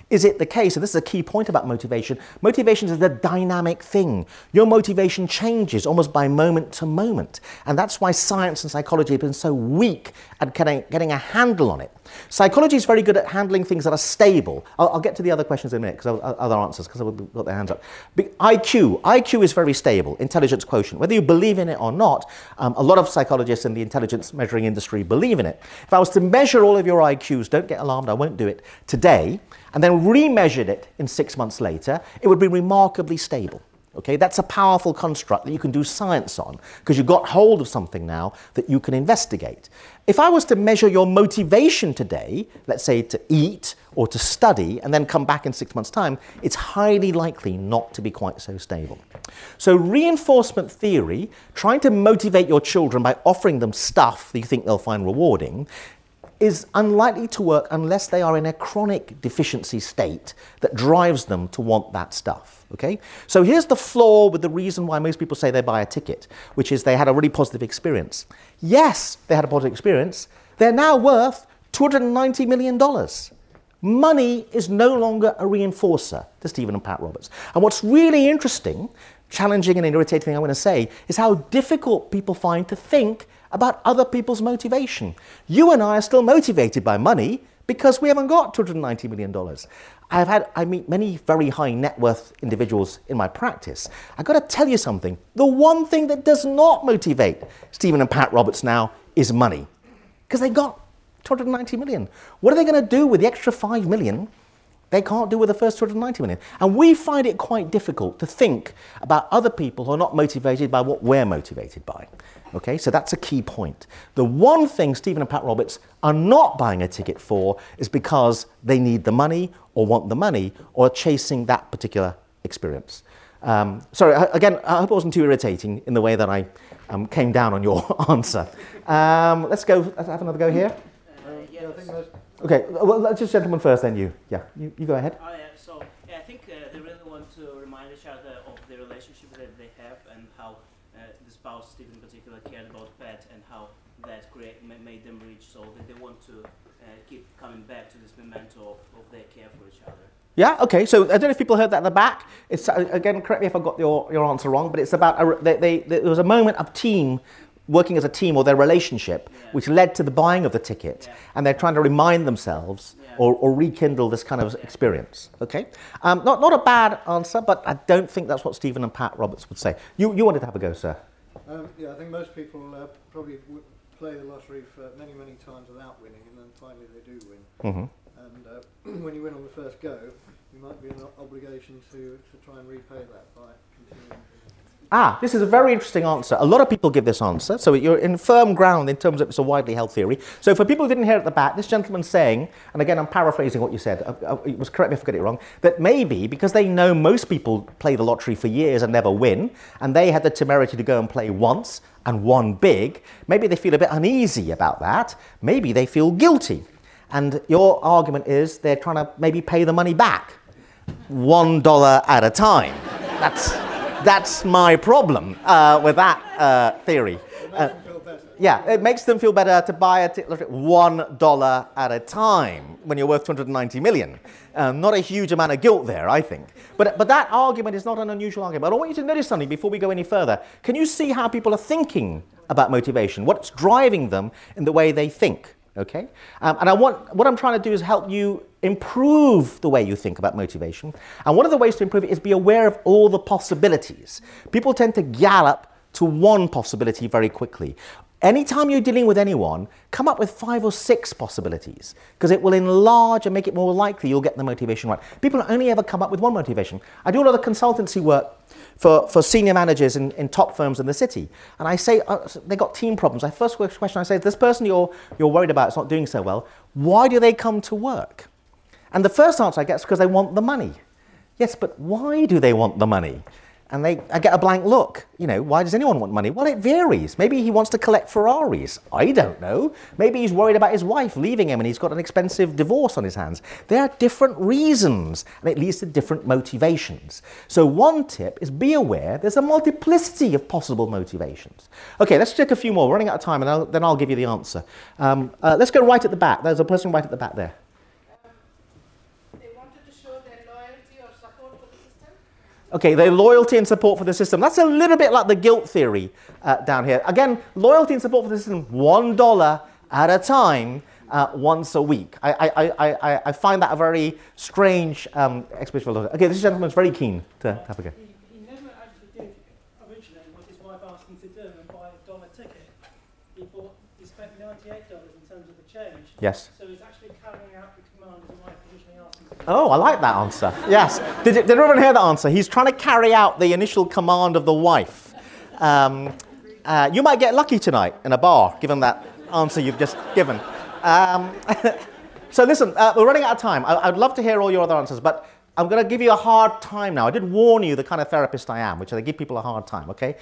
is it the case, and this is a key point about motivation, motivation is a dynamic thing. Your motivation changes almost by moment to moment. And that's why science and psychology have been so weak at getting a handle on it. Psychology is very good at handling things that are stable. I'll, I'll get to the other questions in a minute, because other answers, because I've got their hands up. But I Q, I Q is very stable, intelligence quotient. Whether you believe in it or not, um, a lot of psychologists in the intelligence measuring industry believe in it. If I was to measure all of your I Qs, don't get alarmed, I won't do it today, and then remeasured it in six months later, it would be remarkably stable. Okay, that's a powerful construct that you can do science on, because you've got hold of something now that you can investigate. If I was to measure your motivation today, let's say to eat or to study, and then come back in six months' time, it's highly likely not to be quite so stable. So reinforcement theory, trying to motivate your children by offering them stuff that you think they'll find rewarding, is unlikely to work unless they are in a chronic deficiency state that drives them to want that stuff, okay? So here's the flaw with the reason why most people say they buy a ticket, which is they had a really positive experience. Yes, they had a positive experience. They're now worth two hundred ninety million dollars. Money is no longer a reinforcer to Stephen and Pat Roberts. And what's really interesting, challenging and irritating thing I'm going to say, is how difficult people find to think about other people's motivation. You and I are still motivated by money because we haven't got two hundred ninety million dollars. I've had, I meet many very high net worth individuals in my practice. I've got to tell you something. The one thing that does not motivate Stephen and Pat Roberts now is money, because they got two hundred ninety million. What are they going to do with the extra five million? They can't do with the first two hundred ninety million. And we find it quite difficult to think about other people who are not motivated by what we're motivated by. Okay, so that's a key point. The one thing Stephen and Pat Roberts are not buying a ticket for is because they need the money or want the money or are chasing that particular experience. Um, sorry, again, I hope it wasn't too irritating in the way that I um, came down on your answer. Um, let's go, let's have another go here. Uh, yeah, I think that's... Okay, well, let's just gentleman first, then you. Yeah, you, you go ahead. Oh, yeah, so yeah, I think uh, they really want to remind each other of the relationship that they have and how uh, the spouse, Steve in particular, cared about Pat and how that create, made them rich, so that they want to uh, keep coming back to this memento of, of their care for each other. Yeah, okay, so I don't know if people heard that at the back. It's, again, correct me if I got your, your answer wrong, but it's about, a, they, they, there was a moment of team working as a team or their relationship, yeah, which led to the buying of the ticket, yeah, and they're trying to remind themselves, yeah, or, or rekindle this kind of, yeah, experience, okay? Um, not, not a bad answer, but I don't think that's what Stephen and Pat Roberts would say. You, you wanted to have a go, sir? Um, yeah, I think most people uh, probably would play the lottery for many, many times without winning, and then finally they do win. Mm-hmm. And uh, when you win on the first go, you might be in an obligation to, to try and repay that by continuing. Ah, this is a very interesting answer. A lot of people give this answer, so you're in firm ground in terms of it's a widely held theory. So for people who didn't hear at the back, this gentleman's saying, and again I'm paraphrasing what you said, uh, uh, it was correct me if I got it wrong, that maybe because they know most people play the lottery for years and never win, and they had the temerity to go and play once and won big, maybe they feel a bit uneasy about that, maybe they feel guilty. And your argument is they're trying to maybe pay the money back, one dollar at a time. That's... That's my problem uh, with that uh, theory. It makes uh, them feel better. Yeah, it makes them feel better to buy a t- one dollar at a time when you're worth two hundred ninety million. Um, not a huge amount of guilt there, I think. But but that argument is not an unusual argument. I want you to notice something before we go any further. Can you see how people are thinking about motivation? What's driving them in the way they think? Okay, um, and I want what I'm trying to do is help you improve the way you think about motivation. And one of the ways to improve it is be aware of all the possibilities. People tend to gallop to one possibility very quickly. Anytime you're dealing with anyone, come up with five or six possibilities, because it will enlarge and make it more likely you'll get the motivation right. People only ever come up with one motivation. I do a lot of consultancy work for, for senior managers in, in top firms in the city. And I say, uh, they got team problems. My first question I say, this person you're, you're worried about is not doing so well, why do they come to work? And the first answer I get is because they want the money. Yes, but why do they want the money? And they, I get a blank look. You know, why does anyone want money? Well, it varies. Maybe he wants to collect Ferraris. I don't know. Maybe he's worried about his wife leaving him and he's got an expensive divorce on his hands. There are different reasons, and it leads to different motivations. So one tip is be aware there's a multiplicity of possible motivations. Okay, let's check a few more. We're running out of time, and I'll, then I'll give you the answer. Um, uh, let's go right at the back. There's a person right at the back there. Okay, their loyalty and support for the system. That's a little bit like the guilt theory uh, down here. Again, loyalty and support for the system, one dollar at a time, uh, once a week. I, I, I, I find that a very strange um, expression. Okay, this gentleman's very keen to, to have a go. He, he never actually did originally what his wife asked him to do and buy a dollar ticket. He, bought, he spent ninety-eight dollars in terms of the change. Yes. So he's actually carrying out the command his wife originally asked him to do. Oh, I like that answer. Yes. Did, did everyone hear that answer? He's trying to carry out the initial command of the wife. Um, uh, you might get lucky tonight in a bar, given that answer you've just given. Um, so listen, uh, we're running out of time. I, I'd love to hear all your other answers, but I'm going to give you a hard time now. I did warn you the kind of therapist I am, which is I give people a hard time, okay?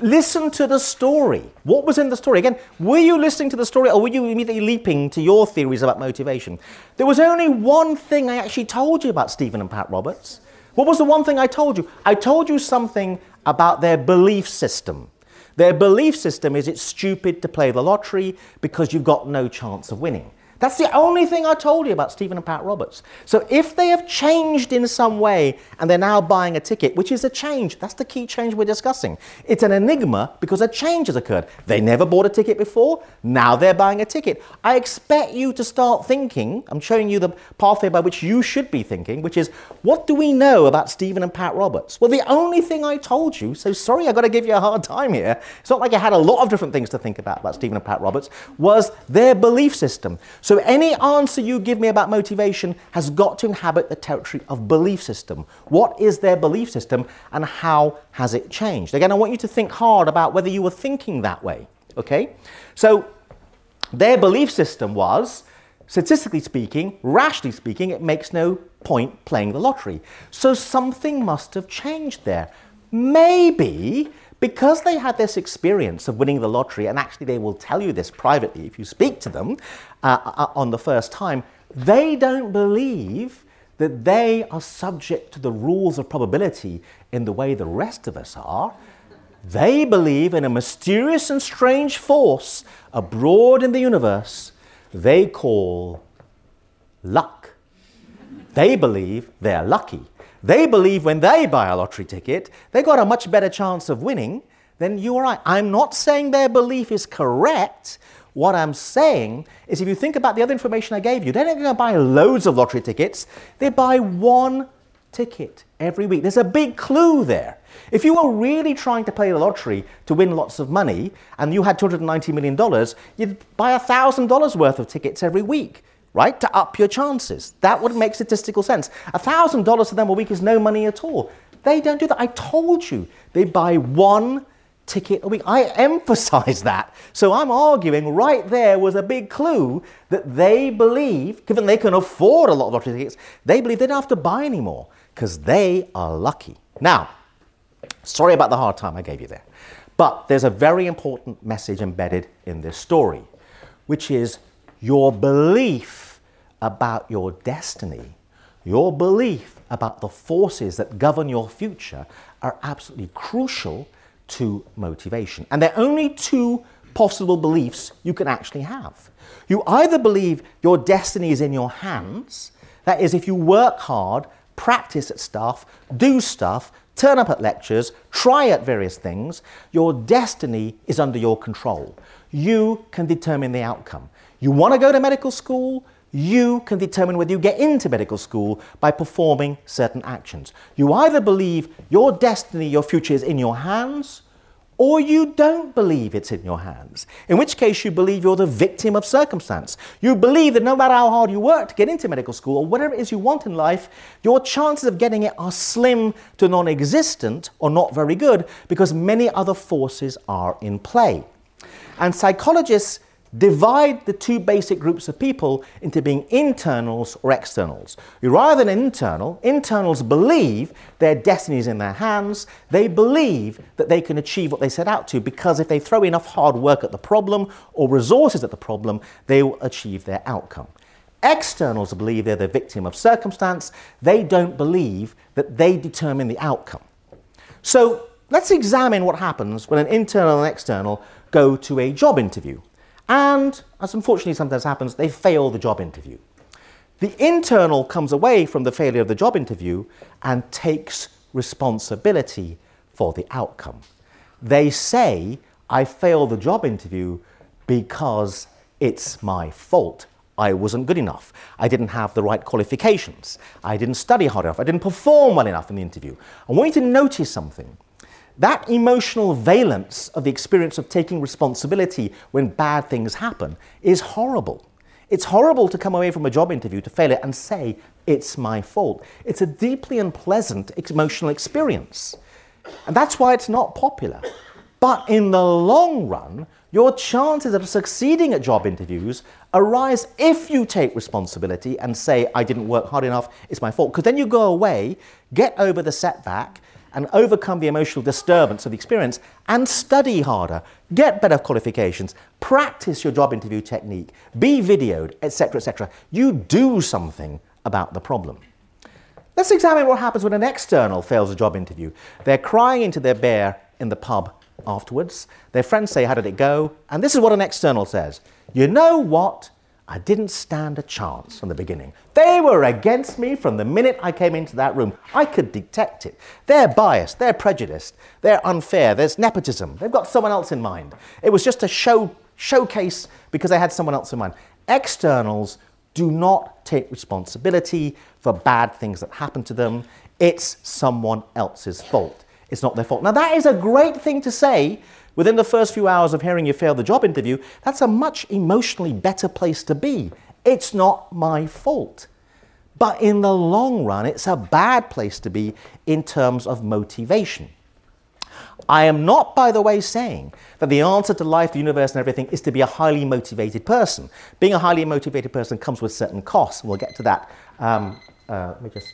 Listen to the story. What was in the story? Again, were you listening to the story or were you immediately leaping to your theories about motivation? There was only one thing I actually told you about Stephen and Pat Roberts. What was the one thing I told you? I told you something about their belief system. Their belief system is it's stupid to play the lottery because you've got no chance of winning. That's the only thing I told you about Stephen and Pat Roberts. So if they have changed in some way and they're now buying a ticket, which is a change, that's the key change we're discussing. It's an enigma because a change has occurred. They never bought a ticket before, now they're buying a ticket. I expect you to start thinking, I'm showing you the pathway by which you should be thinking, which is, what do we know about Stephen and Pat Roberts? Well, the only thing I told you, so sorry I got to give you a hard time here, it's not like I had a lot of different things to think about about Stephen and Pat Roberts, was their belief system. So any answer you give me about motivation has got to inhabit the territory of belief system. What is their belief system and how has it changed? Again, I want you to think hard about whether you were thinking that way, okay? So their belief system was, statistically speaking, rationally speaking, it makes no point playing the lottery. So something must have changed there. Maybe because they had this experience of winning the lottery, and actually they will tell you this privately if you speak to them uh, on the first time, they don't believe that they are subject to the rules of probability in the way the rest of us are. They believe in a mysterious and strange force abroad in the universe they call luck. They believe they're lucky. They believe when they buy a lottery ticket, they got a much better chance of winning than you or I. I'm not saying their belief is correct. What I'm saying is if you think about the other information I gave you, they're not going to buy loads of lottery tickets. They buy one ticket every week. There's a big clue there. If you were really trying to play the lottery to win lots of money and you had two hundred ninety million dollars, you'd buy one thousand dollars worth of tickets every week, right, to up your chances. That would make statistical sense. one thousand dollars to them a week is no money at all. They don't do that. I told you, they buy one ticket a week. I emphasize that. So I'm arguing right there was a big clue that they believe, given they can afford a lot of lottery tickets, they believe they don't have to buy anymore because they are lucky. Now, sorry about the hard time I gave you there, but there's a very important message embedded in this story, which is your belief about your destiny, your belief about the forces that govern your future are absolutely crucial to motivation. And there are only two possible beliefs you can actually have. You either believe your destiny is in your hands, that is, if you work hard, practice at stuff, do stuff, turn up at lectures, try at various things, your destiny is under your control. You can determine the outcome. You want to go to medical school, you can determine whether you get into medical school by performing certain actions. You either believe your destiny, your future is in your hands, or you don't believe it's in your hands, in which case you believe you're the victim of circumstance. You believe that no matter how hard you work to get into medical school or whatever it is you want in life, your chances of getting it are slim to non-existent or not very good because many other forces are in play. And psychologists divide the two basic groups of people into being internals or externals. Rather than internal, internals believe their destiny is in their hands. They believe that they can achieve what they set out to because if they throw enough hard work at the problem or resources at the problem, they will achieve their outcome. Externals believe they're the victim of circumstance. They don't believe that they determine the outcome. So let's examine what happens when an internal and external go to a job interview. And, as unfortunately sometimes happens, they fail the job interview. The internal comes away from the failure of the job interview and takes responsibility for the outcome. They say, I failed the job interview because it's my fault. I wasn't good enough. I didn't have the right qualifications. I didn't study hard enough. I didn't perform well enough in the interview. I want you to notice something. That emotional valence of the experience of taking responsibility when bad things happen is horrible. It's horrible to come away from a job interview to fail it and say, it's my fault. It's a deeply unpleasant emotional experience. And that's why it's not popular. But in the long run, your chances of succeeding at job interviews arise if you take responsibility and say, I didn't work hard enough, it's my fault. Because then you go away, get over the setback, and overcome the emotional disturbance of the experience, and study harder, get better qualifications, practice your job interview technique, be videoed, et cetera, et cetera. You do something about the problem. Let's examine what happens when an external fails a job interview. They're crying into their beer in the pub afterwards. Their friends say, how did it go? And this is what an external says. You know what? I didn't stand a chance from the beginning. They were against me from the minute I came into that room. I could detect it. They're biased, they're prejudiced, they're unfair, there's nepotism. They've got someone else in mind. It was just a show showcase because they had someone else in mind. Externals do not take responsibility for bad things that happen to them. It's someone else's fault. It's not their fault. Now that is a great thing to say. Within the first few hours of hearing you failed the job interview, that's a much emotionally better place to be. It's not my fault. But in the long run, it's a bad place to be in terms of motivation. I am not, by the way, saying that the answer to life, the universe and everything is to be a highly motivated person. Being a highly motivated person comes with certain costs. We'll get to that. Um, uh, let me just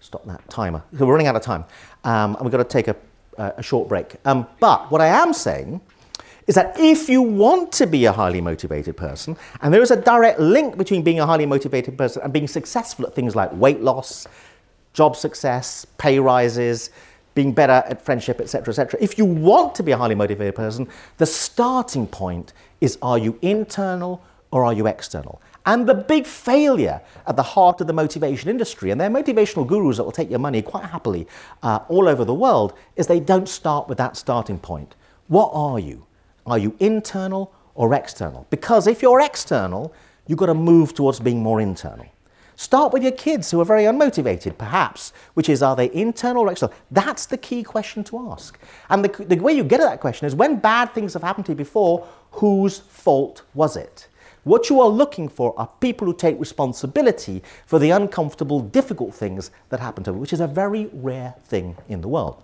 stop that timer. We're running out of time. Um, and we've got to take a Uh, a short break. Um, but what I am saying is that if you want to be a highly motivated person, and there is a direct link between being a highly motivated person and being successful at things like weight loss, job success, pay rises, being better at friendship, et cetera, et cetera. If you want to be a highly motivated person, the starting point is, are you internal or are you external? And the big failure at the heart of the motivation industry, and they're motivational gurus that will take your money quite happily uh, all over the world, is they don't start with that starting point. What are you? Are you internal or external? Because if you're external, you've got to move towards being more internal. Start with your kids who are very unmotivated, perhaps, which is, are they internal or external? That's the key question to ask. And the, the way you get at that question is, when bad things have happened to you before, whose fault was it? What you are looking for are people who take responsibility for the uncomfortable, difficult things that happen to them, which is a very rare thing in the world.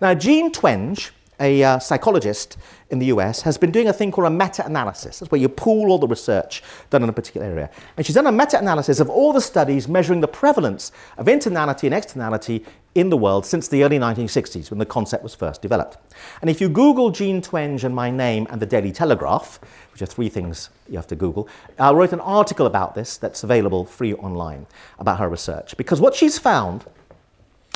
Now, Jean Twenge, a uh, psychologist in the U S, has been doing a thing called a meta-analysis. That's where you pool all the research done in a particular area. And she's done a meta-analysis of all the studies measuring the prevalence of internality and externality in the world since the early nineteen sixties, when the concept was first developed. And if you Google Jean Twenge and my name and the Daily Telegraph, which are three things you have to Google, I wrote an article about this that's available free online about her research. Because what she's found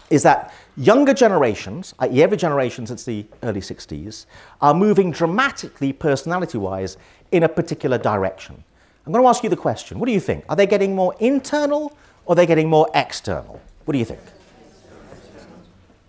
is that younger generations, that is every generation since the early sixties, are moving dramatically personality-wise in a particular direction. I'm going to ask you the question, what do you think? Are they getting more internal or are they getting more external? What do you think?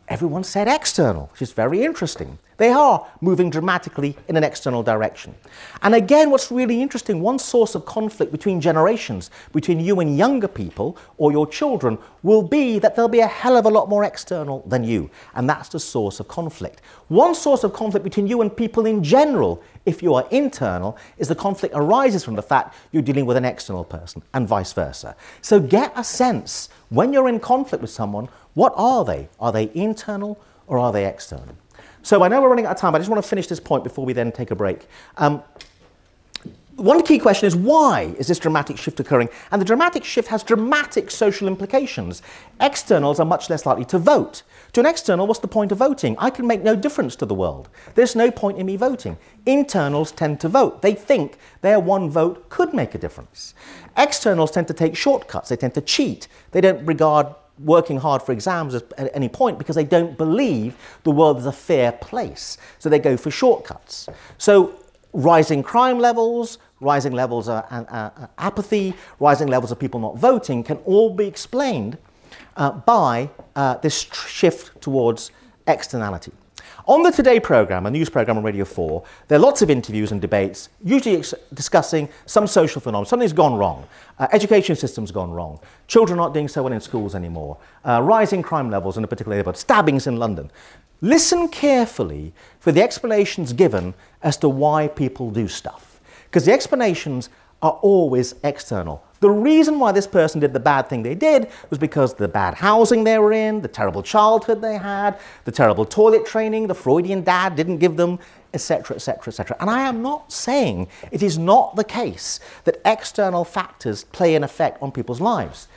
Everyone said external, which is very interesting. They are moving dramatically in an external direction. And again, what's really interesting, one source of conflict between generations, between you and younger people or your children, will be that they'll be a hell of a lot more external than you. And that's the source of conflict. One source of conflict between you and people in general, if you are internal, is the conflict arises from the fact you're dealing with an external person and vice versa. So get a sense, when you're in conflict with someone, what are they? Are they internal or are they external? So I know we're running out of time, but I just want to finish this point before we then take a break. Um, one key question is, why is this dramatic shift occurring? And the dramatic shift has dramatic social implications. Externals are much less likely to vote. To an external, what's the point of voting? I can make no difference to the world. There's no point in me voting. Internals tend to vote. They think their one vote could make a difference. Externals tend to take shortcuts. They tend to cheat. They don't regard working hard for exams at any point because they don't believe the world is a fair place. So they go for shortcuts. So rising crime levels, rising levels of uh, uh, apathy, rising levels of people not voting can all be explained uh, by uh, this tr- shift towards externality. On the Today programme, a news programme on Radio four, there are lots of interviews and debates, usually ex- discussing some social phenomenon. Something's gone wrong. Uh, education system's gone wrong. Children aren't doing so well in schools anymore. Uh, rising crime levels in a particular neighbourhood. Stabbings in London. Listen carefully for the explanations given as to why people do stuff. Because the explanations are always external. The reason why this person did the bad thing they did was because the bad housing they were in, the terrible childhood they had, the terrible toilet training the Freudian dad didn't give them, et cetera, et cetera, et cetera. And I am not saying it is not the case that external factors play an effect on people's lives.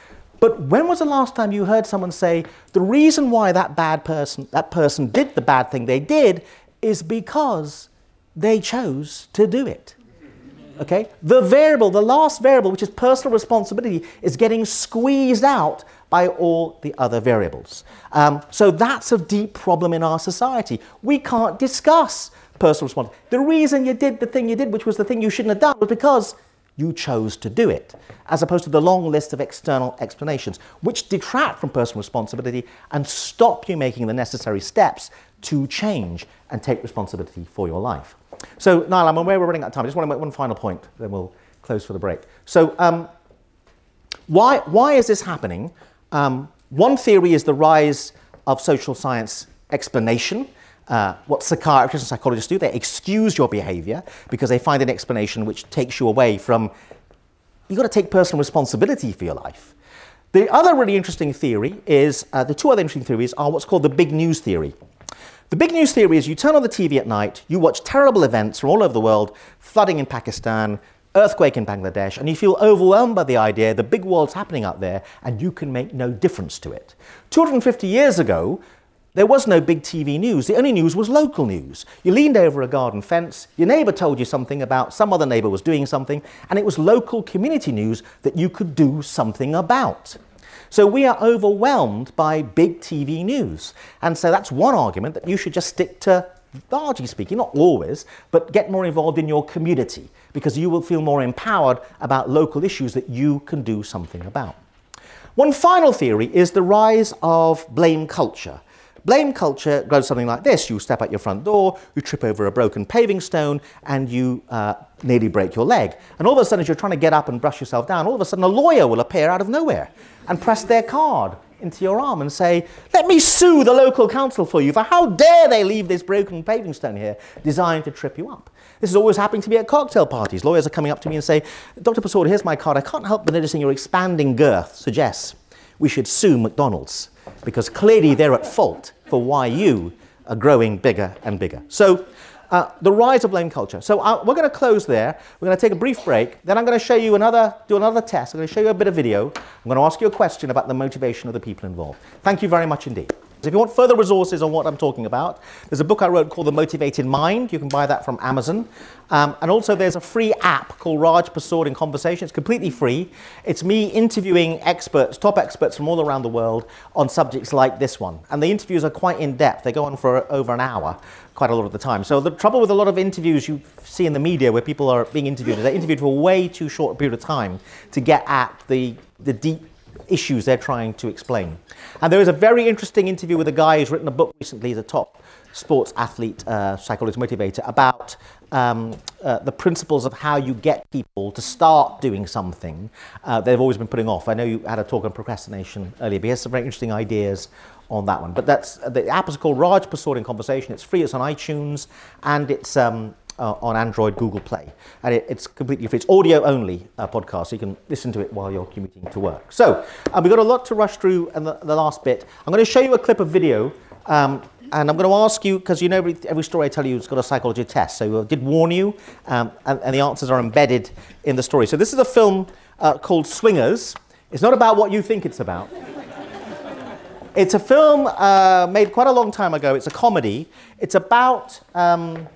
But when was the last time you heard someone say, the reason why that bad person, that person did the bad thing they did is because they chose to do it? Okay? The variable, the last variable, which is personal responsibility, is getting squeezed out by all the other variables. Um, so that's a deep problem in our society. We can't discuss personal responsibility. The reason you did the thing you did, which was the thing you shouldn't have done, was because you chose to do it, as opposed to the long list of external explanations, which detract from personal responsibility and stop you making the necessary steps to change and take responsibility for your life. So, Niall, I'm aware we're running out of time. I just want to make one final point, then we'll close for the break. So, um, why, why is this happening? Um, one theory is the rise of social science explanation. Uh, what psychiatrists and psychologists do, they excuse your behavior because they find an explanation which takes you away from, you've got to take personal responsibility for your life. The other really interesting theory is, uh, the two other interesting theories are what's called the big news theory. The big news theory is you turn on the T V at night, you watch terrible events from all over the world, flooding in Pakistan, earthquake in Bangladesh, and you feel overwhelmed by the idea the big world's happening out there and you can make no difference to it. two hundred fifty years ago, there was no big T V news. The only news was local news. You leaned over a garden fence, your neighbour told you something about some other neighbour was doing something, and it was local community news that you could do something about. So we are overwhelmed by big T V news. And so that's one argument, that you should just stick to, largely speaking, not always, but get more involved in your community, because you will feel more empowered about local issues that you can do something about. One final theory is the rise of blame culture. Blame culture goes something like this. You step out your front door, you trip over a broken paving stone, and you uh, nearly break your leg. And all of a sudden, as you're trying to get up and brush yourself down, all of a sudden a lawyer will appear out of nowhere and press their card into your arm and say, let me sue the local council for you, for how dare they leave this broken paving stone here designed to trip you up. This is always happening to me at cocktail parties. Lawyers are coming up to me and say, Doctor Persaud, here's my card. I can't help but noticing your expanding girth suggests we should sue McDonald's, because clearly they're at fault for why you are growing bigger and bigger. So uh, the rise of blame culture. So uh, we're going to close there. We're going to take a brief break. Then I'm going to show you another, do another test. I'm going to show you a bit of video. I'm going to ask you a question about the motivation of the people involved. Thank you very much indeed. If you want further resources on what I'm talking about, there's a book I wrote called The Motivated Mind. You can buy that from Amazon. Um, and also there's a free app called Raj Persaud in Conversation. It's completely free. It's me interviewing experts, top experts from all around the world on subjects like this one. And the interviews are quite in-depth. They go on for over an hour, quite a lot of the time. So the trouble with a lot of interviews you see in the media where people are being interviewed, they're interviewed for way too short a period of time to get at the, the deep issues they're trying to explain. And there is a very interesting interview with a guy who's written a book recently, he's a top sports athlete, uh, psychologist, motivator, about um, uh, the principles of how you get people to start doing something uh, they've always been putting off. I know you had a talk on procrastination earlier, but he has some very interesting ideas on that one. But that's, the app is called Raj Persaud in Conversation. It's free, it's on iTunes, and it's um, Uh, on Android, Google Play, and it, it's completely free. It's audio-only uh, podcast, so you can listen to it while you're commuting to work. So um, we've got a lot to rush through in the, the last bit. I'm going to show you a clip of video, um, and I'm going to ask you, because you know every, every story I tell you has got a psychology test, so I did warn you, um, and, and the answers are embedded in the story. So this is a film uh, called Swingers. It's not about what you think it's about. It's a film uh, made quite a long time ago. It's a comedy. It's about... Um,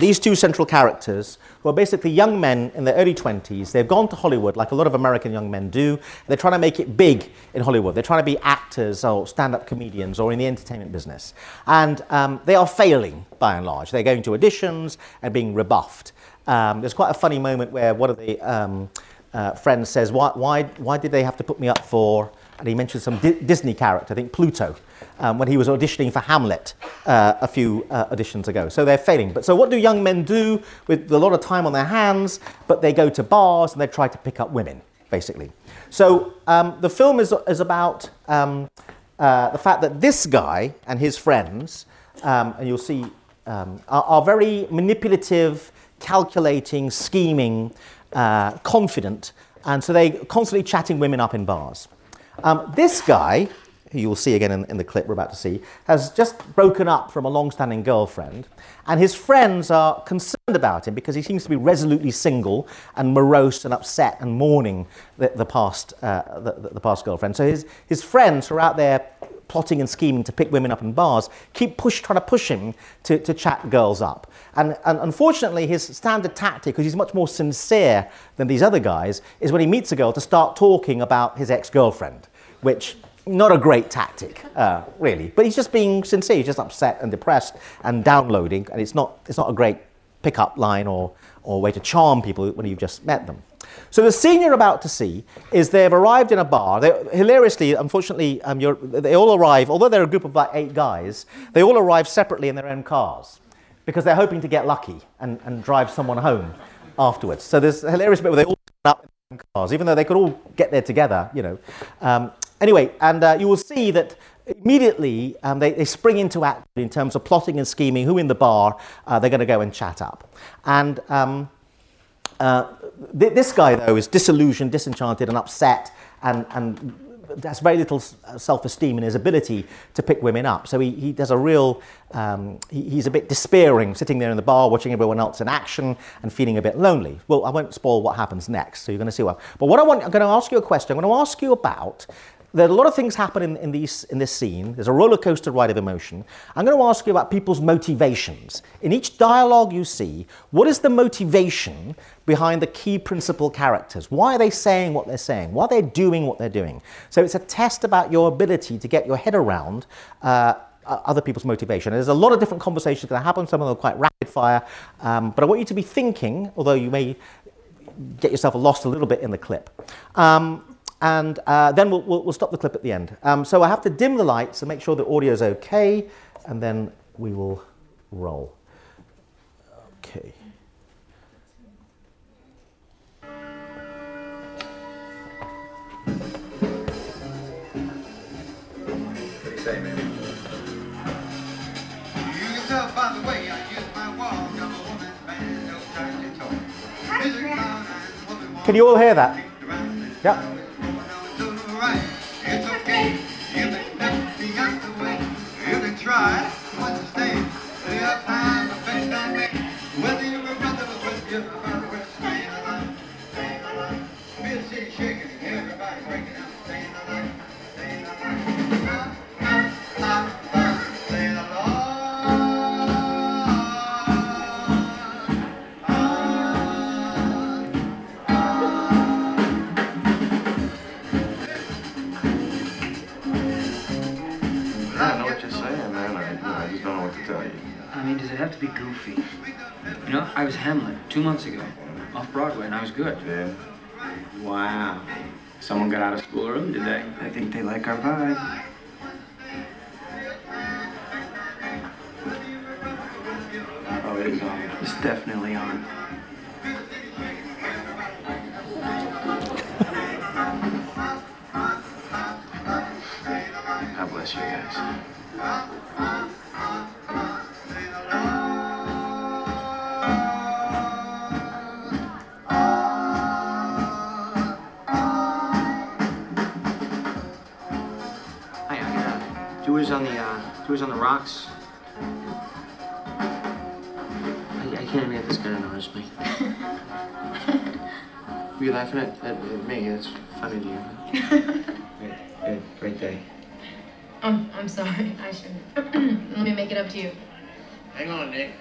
These two central characters, who are basically young men in their early twenties, they've gone to Hollywood, like a lot of American young men do. They're trying to make it big in Hollywood. They're trying to be actors or stand-up comedians or in the entertainment business. And um, they are failing, by and large. They're going to auditions and being rebuffed. Um, there's quite a funny moment where one of the um, uh, friends says, why, why, why did they have to put me up for... And he mentioned some D- Disney character, I think Pluto, um, when he was auditioning for Hamlet uh, a few uh, auditions ago. So they're failing. But so what do young men do with a lot of time on their hands? But they go to bars and they try to pick up women, basically. So um, the film is, is about um, uh, the fact that this guy and his friends, um, and you'll see, um, are, are very manipulative, calculating, scheming, uh, confident, and so they constantly chatting women up in bars. Um, this guy, who you'll see again in, in the clip we're about to see, has just broken up from a long-standing girlfriend, and his friends are concerned about him because he seems to be resolutely single and morose and upset and mourning the, the past uh, the, the past girlfriend. So his, his friends who are out there plotting and scheming to pick women up in bars keep push trying to push him to, to chat girls up. And, and unfortunately, his standard tactic, because he's much more sincere than these other guys, is when he meets a girl to start talking about his ex-girlfriend, which... not a great tactic, uh, really. But he's just being sincere. He's just upset and depressed and downloading, and it's not it's not a great pickup line or or way to charm people when you've just met them. So the scene you're about to see is they've arrived in a bar. They, hilariously, unfortunately, um, you're, they all arrive. Although they're a group of like eight guys, they all arrive separately in their own cars because they're hoping to get lucky and, and drive someone home afterwards. So there's a hilarious bit where they all turn up in their own cars, even though they could all get there together, you know. Um, Anyway, and uh, you will see that immediately um, they, they spring into action in terms of plotting and scheming who in the bar uh, they're going to go and chat up. And um, uh, th- this guy, though, is disillusioned, disenchanted and upset and, and has very little self-esteem in his ability to pick women up. So he, he does a real, um, he, he's a bit despairing, sitting there in the bar watching everyone else in action and feeling a bit lonely. Well, I won't spoil what happens next, so you're going to see what. But what I want, I'm going to ask you a question. I'm going to ask you about... There are a lot of things happen in, in, these, in this scene. There's a roller coaster ride of emotion. I'm going to ask you about people's motivations. In each dialogue you see, what is the motivation behind the key principal characters? Why are they saying what they're saying? Why are they doing what they're doing? So it's a test about your ability to get your head around uh, other people's motivation. And there's a lot of different conversations that happen. Some of them are quite rapid fire. Um, but I want you to be thinking, although you may get yourself lost a little bit in the clip. Um, And uh, then we'll, we'll, we'll stop the clip at the end. Um, so I have to dim the lights and make sure the audio is okay, and then we will roll. Okay. What do you say, man? You can tell by the way I use my walk, I'm a woman's man, no time to talk. Can you all hear that? Yeah. You know, I was Hamlet two months ago, off Broadway, and I was good. Yeah. Wow. Someone got out of schoolroom today. I think they like our vibe. Oh, it is on. It's definitely on. God bless you guys. On the uh, tours on the rocks. I, I can't admit this guy noticed me. Were you laughing at, at, at me? That's funny to you. Great, great, great day. Um, I'm sorry. I shouldn't. Let me make it up to you. Hang on, Nick.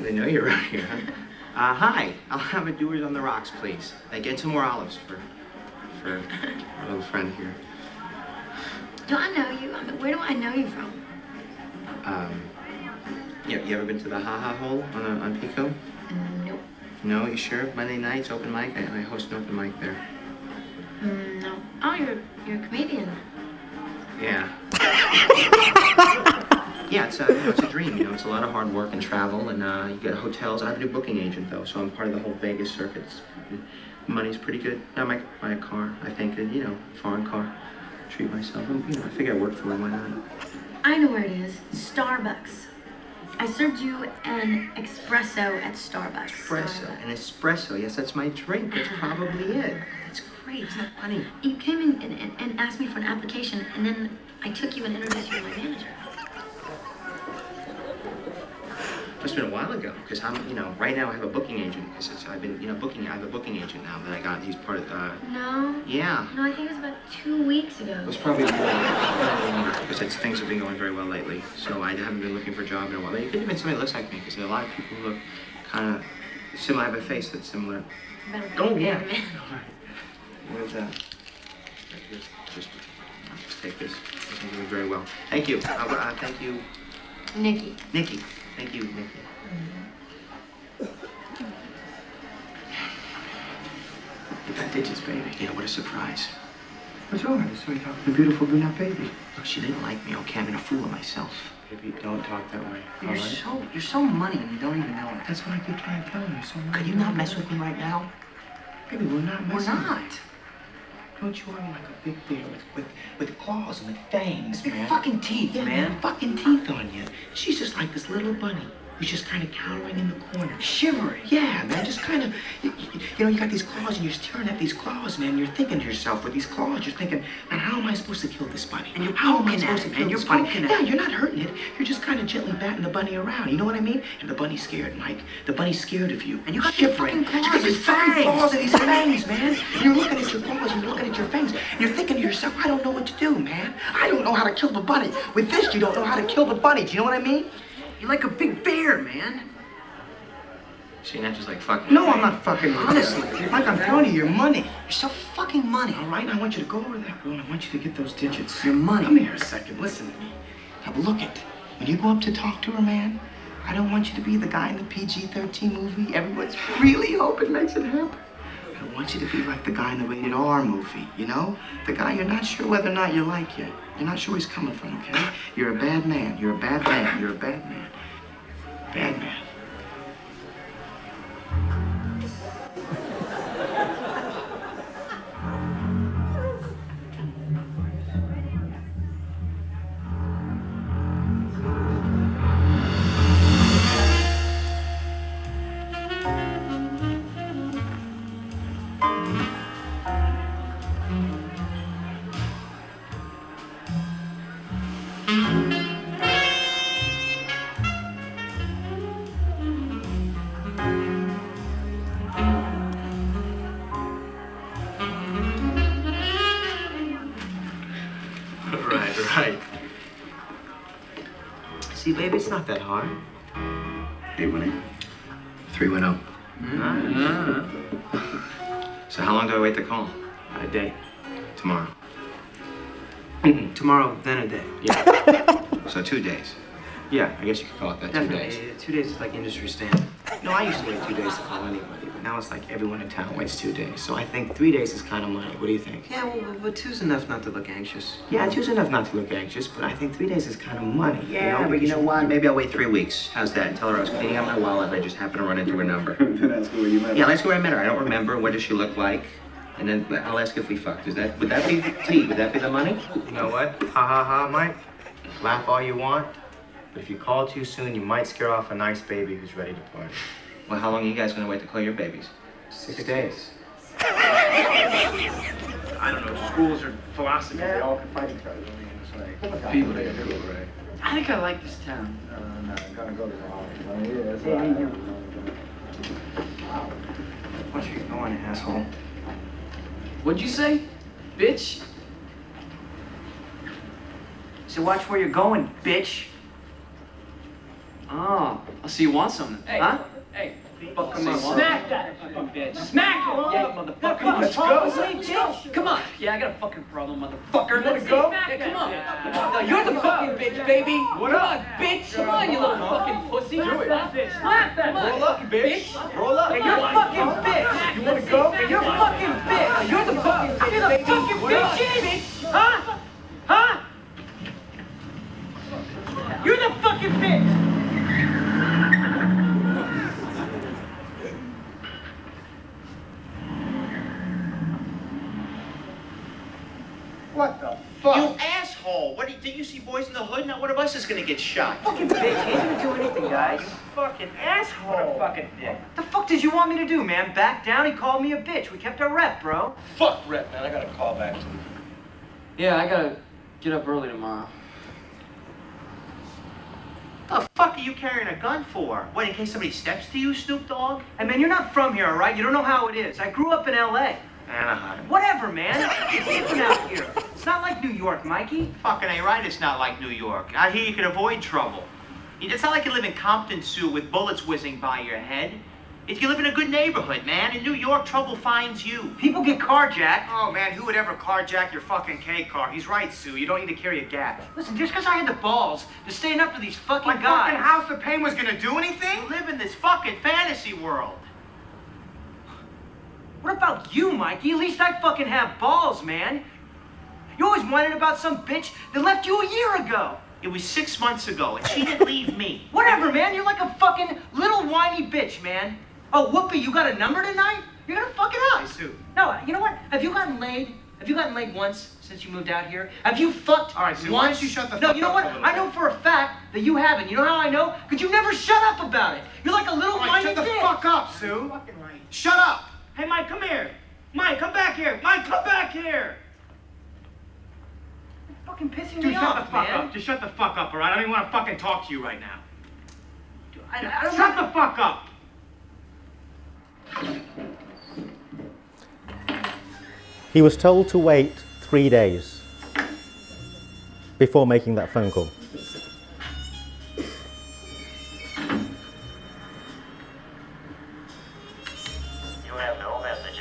They know you're out here, huh? Uh, hi. I'll have a Doers on the Rocks, please. Like, and some more olives for, for our little friend here. Do I know you? I mean, where do I know you from? Um, yeah, you ever been to the Ha Ha Hole on, a, on Pico? Um, nope. No, you sure? Monday nights, open mic? I, I host an open mic there. Mm, no. Oh, you're, you're a comedian. Yeah. yeah, it's a, you know, it's a dream, you know, it's a lot of hard work and travel, and uh, you get hotels. I have a new booking agent, though, so I'm part of the whole Vegas circuit. Money's pretty good. I might buy a car, I think, and, you know, foreign car. Treat myself. You know, I think I work for them. Why not? I know where it is. Starbucks. I served you an espresso at Starbucks. Espresso, Starbucks. An espresso. Yes, that's my drink. That's probably it. That's great. It's not funny. You came in and, and, and asked me for an application, and then I took you and introduced you to my manager. It's been a while ago, because I'm, you know, right now I have a booking agent, because I've been, you know, booking, I have a booking agent now that I got, he's part of, uh... No? Yeah. No, I think it was about two weeks ago. It was probably longer, because things have been going very well lately, so I haven't been looking for a job in a while. It could have been somebody that looks like me, because there are a lot of people who look kind of similar, I have a face that's similar. Better oh, yeah. All right. With, uh, just, just, I'll just take this. It's been doing very well. Thank you. Uh, uh, thank you. Nikki. Nikki. Thank you, Nikki. Mm-hmm. You got digits, baby. Yeah, what a surprise. What's wrong with this sweetheart? The beautiful brunette baby. Look, she didn't like me, okay? I've been a fool of myself. Baby, don't talk that way. You're all right? so you're so money and you don't even know it. That's what I keep trying to tell you. So money. Could you not mess with me right now? Baby, we're not messing. We're not. Don't you want me like a big bear with, with, with claws and with fangs, big man? Fucking teeth, yeah, man. Fucking teeth on you. She's just like this little bunny who's just kind of cowering in the corner, shivering. Yeah, man, just kind of, you, you know, you got these claws and you're staring at these claws, man. You're thinking to yourself with these claws, you're thinking, man, how am I supposed to kill this bunny? And you're how am I supposed it, to kill you're this bunny? At yeah, you're not hurting it. You're just kind of gently batting the bunny around. You know what I mean? And the bunny's scared, Mike. The bunny's scared of you. And you got shivering. These fucking claws, you got these fucking claws and these fangs, man. And you're looking at your claws and you're looking at your fangs. And you're thinking to yourself, I don't know what to do, man. I don't know how to kill the bunny. With this, you don't know how to kill the bunny. Do you know what I mean? You're like a big bear, man. So you're not just like fucking No, I'm not fucking honestly. Like I'm telling you, your money. You're so fucking money. All right, I want you to go over that room. I want you to get those digits. Your money. Come here a second. Listen to me. Now look it. When you go up to talk to her, man, I don't want you to be the guy in the P G thirteen movie. Everyone's really hoping makes it happen. I don't want you to be like the guy in the rated R movie, you know? The guy you're not sure whether or not you like yet. You're not sure where he's coming from, okay? You're a bad man. You're a bad man. You're a bad man. Bad man. See, baby, it's not that hard. eight one eight. three one zero. Mm-hmm. So how long do I wait to call? A day. Tomorrow. Tomorrow, then a day. Yeah. So two days. Yeah, I guess you could call it that. Definitely. Two days. Two days is like industry standard. No, I used to wait two days to call anybody, but now it's like everyone in town waits two days. So I think three days is kind of money. What do you think? Yeah, well, but two's enough not to look anxious. Yeah, two's enough not to look anxious, but I think three days is kind of money. Yeah, you know? But you know what? Maybe I'll wait three weeks. How's that? And tell her I was cleaning out my wallet and I just happened to run into her number. Then ask her where you met her. Yeah, let's go where I met her. I don't remember. What does she look like? And then I'll ask if we fucked. Is that, would that be tea? Would that be the money? You know what? Ha ha ha, Mike. Laugh all you want. But if you call too soon, you might scare off a nice baby who's ready to party. Well, how long are you guys gonna wait to call your babies? Six, Six days. I don't know, schools or philosophy, yeah. They all can fight each other. I mean, it's like, people they do, right? I think I like this town. No, no, no, I'm gonna go to the hospital. Yeah, that's what I do. Why don't you go on, asshole? What'd you say, bitch? So watch where you're going, bitch. Oh, so you want something, hey, huh? Hey, fuck him up. Smack that fucking bitch. Smack it! Yeah, motherfucker. Come on, let's go. Let's go. Come on. Yeah, I got a fucking problem, motherfucker. Let it go. Yeah, come on. Yeah. No, you're the fucking bitch, baby. What come up? On, bitch. Come on, you little fucking pussy. Do it. Slap that. Slap that. Roll up, bitch. Roll up. Hey, you're a fucking bitch. You wanna go? Hey, you're a fucking bitch. You're the fucking bitch, you're the fucking bitch. Huh? Huh? You're the fucking bitch. What the fuck? You asshole! asshole. What, did you see Boys in the Hood? Now one of us is gonna get shot. Fucking bitch, you didn't do anything, guys. You fucking asshole. What a fucking dick. The fuck did you want me to do, man? Back down? He called me a bitch. We kept our rep, bro. Fuck rep, man. I gotta call back to him. Yeah, I gotta get up early tomorrow. What the fuck are you carrying a gun for? What, in case somebody steps to you, Snoop Dogg? Hey, man, you're not from here, all right? You don't know how it is. I grew up in L A Anaheim. Whatever, man. It's different out here. It's not like New York, Mikey. Fucking ain't right, it's not like New York. Out here you can avoid trouble. It's not like you live in Compton, Sue, with bullets whizzing by your head. If you live in a good neighborhood, man, in New York, trouble finds you. People get carjacked. Oh, man, who would ever carjack your fucking K car? He's right, Sue. You don't need to carry a gap. Listen, just because I had the balls to stand up to these fucking My guys... My fucking House of Pain was gonna do anything? You live in this fucking fantasy world. What about you, Mikey? At least I fucking have balls, man. You always whining about some bitch that left you a year ago. It was six months ago, and she didn't leave me. Whatever, man. You're like a fucking little whiny bitch, man. Oh, Whoopi, you got a number tonight? You're gonna fuck it up. Sue. No, you know what? Have you gotten laid? Have you gotten laid once since you moved out here? Have you fucked All right, Sue, once? Why don't you shut the no, fuck up? No, you know what? I know for a fact that you haven't. You know how I know? Because you never shut up about it. You're like a little right, whiny bitch. Shut the bitch. fuck up, Sue. You're fucking right. Shut up. Hey, Mike, come here. Mike, come back here. Mike, come back here. You're fucking pissing Dude, me off, man. Dude, shut the fuck man. up. Just shut the fuck up, all right? I don't even want to fucking talk to you right now. Dude, I, I don't shut wanna... the fuck up. He was told to wait three days before making that phone call. You have no messages.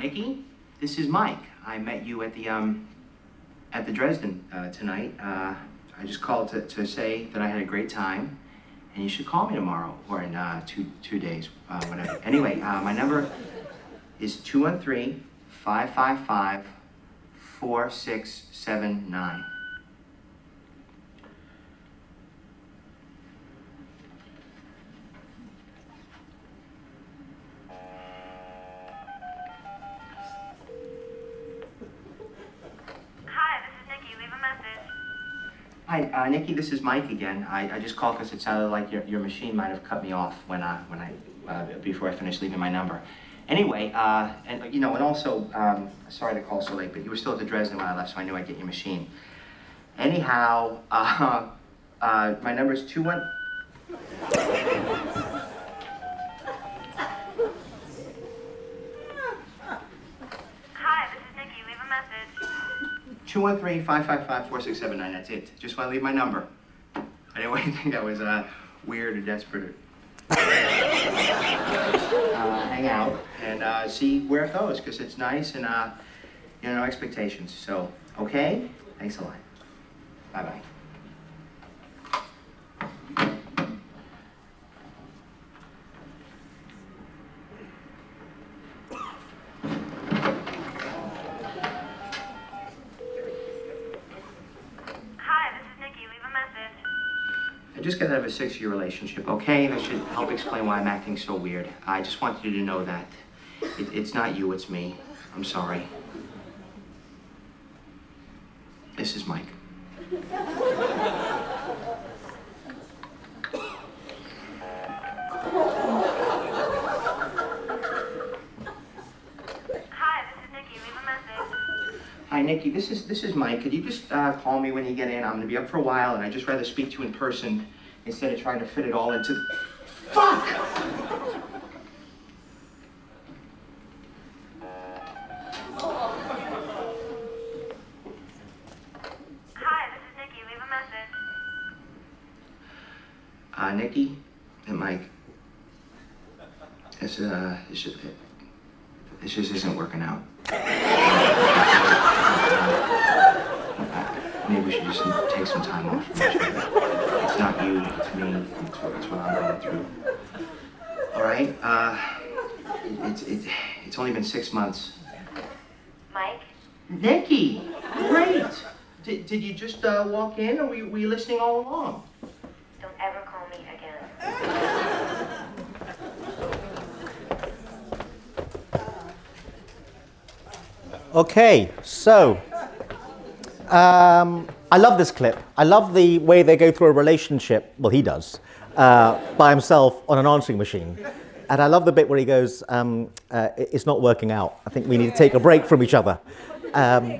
Nikki, this is Mike. I met you at the um, at the Dresden uh, tonight. Uh, I just called to, to say that I had a great time, and you should call me tomorrow or in uh, two two days, uh, whatever. Anyway, uh, my number is two one three, five five five, four six seven nine. Uh, Nikki, this is Mike again. I, I just called because it sounded like your, your machine might have cut me off when I when I uh, before I finished leaving my number. Anyway, uh, and you know, and also, um, sorry to call so late, but you were still at the Dresden when I left, so I knew I'd get your machine. Anyhow, uh, uh, my number is two one. two one three, five five five, four six seven nine, that's it. Just want to leave my number. I didn't want you to think that was uh, weird or desperate. uh, hang out and uh, see where it goes, because it's nice and, uh, you know, no expectations. So, okay? Thanks a lot. Bye-bye. Just got out of a six-year relationship, okay? That should help explain why I'm acting so weird. I just want you to know that. It, it's not you, it's me. I'm sorry. This is Mike. Hi, Nikki, this is this is Mike. Could you just uh, call me when you get in? I'm gonna be up for a while, and I'd just rather speak to you in person instead of trying to fit it all into... Fuck! Hi, this is Nikki. Leave a message. Uh, Nikki and Mike. It's, uh, it's just, it, it just isn't working out. Maybe we should just take some time off from each other. It's not you, it's me, it's what, it's what I'm going through. All right, uh, it's, it, it, it's only been six months. Mike? Nikki, great. Did, did you just uh, walk in, or were you, were you listening all along? Don't ever call me again. Okay, so. Um, I love this clip. I love the way they go through a relationship, well, he does, uh, by himself on an answering machine. And I love the bit where he goes, um, uh, it's not working out. I think we need to take a break from each other. Um,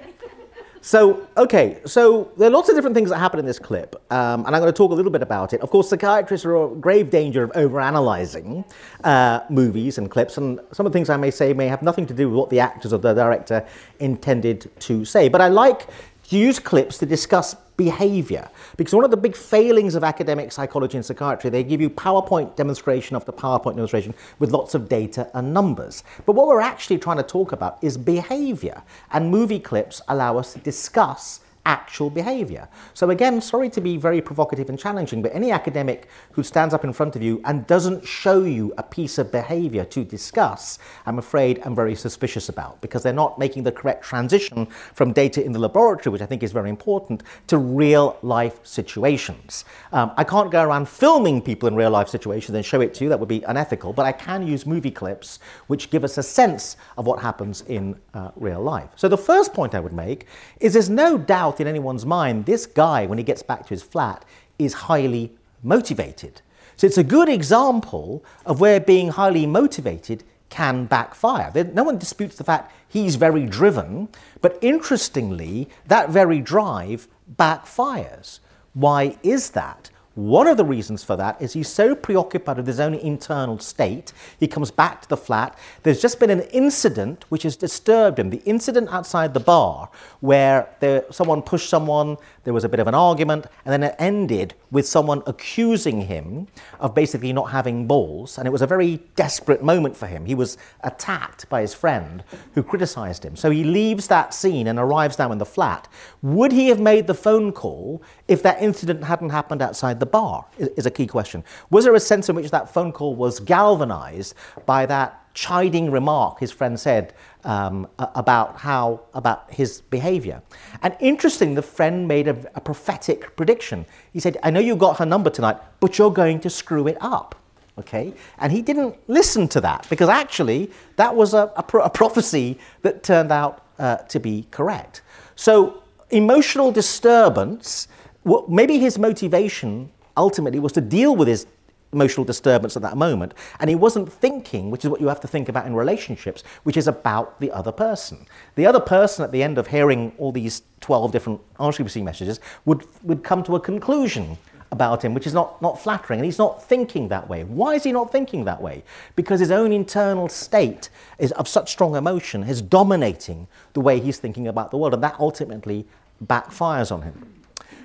so, okay, so there are lots of different things that happen in this clip, um, and I'm going to talk a little bit about it. Of course, psychiatrists are in grave danger of overanalyzing uh, movies and clips, and some of the things I may say may have nothing to do with what the actors or the director intended to say. But I like... use clips to discuss behavior, because one of the big failings of academic psychology and psychiatry, they give you PowerPoint demonstration after PowerPoint demonstration with lots of data and numbers. But what we're actually trying to talk about is behavior, and movie clips allow us to discuss actual behavior. So again, sorry to be very provocative and challenging, but any academic who stands up in front of you and doesn't show you a piece of behavior to discuss, I'm afraid I'm very suspicious about, because they're not making the correct transition from data in the laboratory, which I think is very important, to real life situations. Um, I can't go around filming people in real life situations and show it to you, that would be unethical, but I can use movie clips which give us a sense of what happens in uh, real life. So the first point I would make is there's no doubt in anyone's mind, this guy, when he gets back to his flat, is highly motivated. So it's a good example of where being highly motivated can backfire. No one disputes the fact he's very driven, but interestingly, that very drive backfires. Why is that? One of the reasons for that is he's so preoccupied with his own internal state. He comes back to the flat. There's just been an incident which has disturbed him. The incident outside the bar where there, someone pushed someone, there was a bit of an argument, and then it ended with someone accusing him of basically not having balls. And it was a very desperate moment for him. He was attacked by his friend who criticized him. So he leaves that scene and arrives now in the flat. Would he have made the phone call if that incident hadn't happened outside the bar is a key question. Was there a sense in which that phone call was galvanized by that chiding remark his friend said um, about how about his behavior? And interesting, the friend made a, a prophetic prediction. He said, I know you got her number tonight, but you're going to screw it up. Okay, and he didn't listen to that, because actually that was a, a, pro- a prophecy that turned out uh, to be correct. So emotional disturbance, well, maybe his motivation ultimately was to deal with his emotional disturbance at that moment, and he wasn't thinking, which is what you have to think about in relationships, which is about the other person. The other person at the end of hearing all these twelve different answering messages would, would come to a conclusion about him, which is not, not flattering, and he's not thinking that way. Why is he not thinking that way? Because his own internal state is of such strong emotion is dominating the way he's thinking about the world, and that ultimately backfires on him.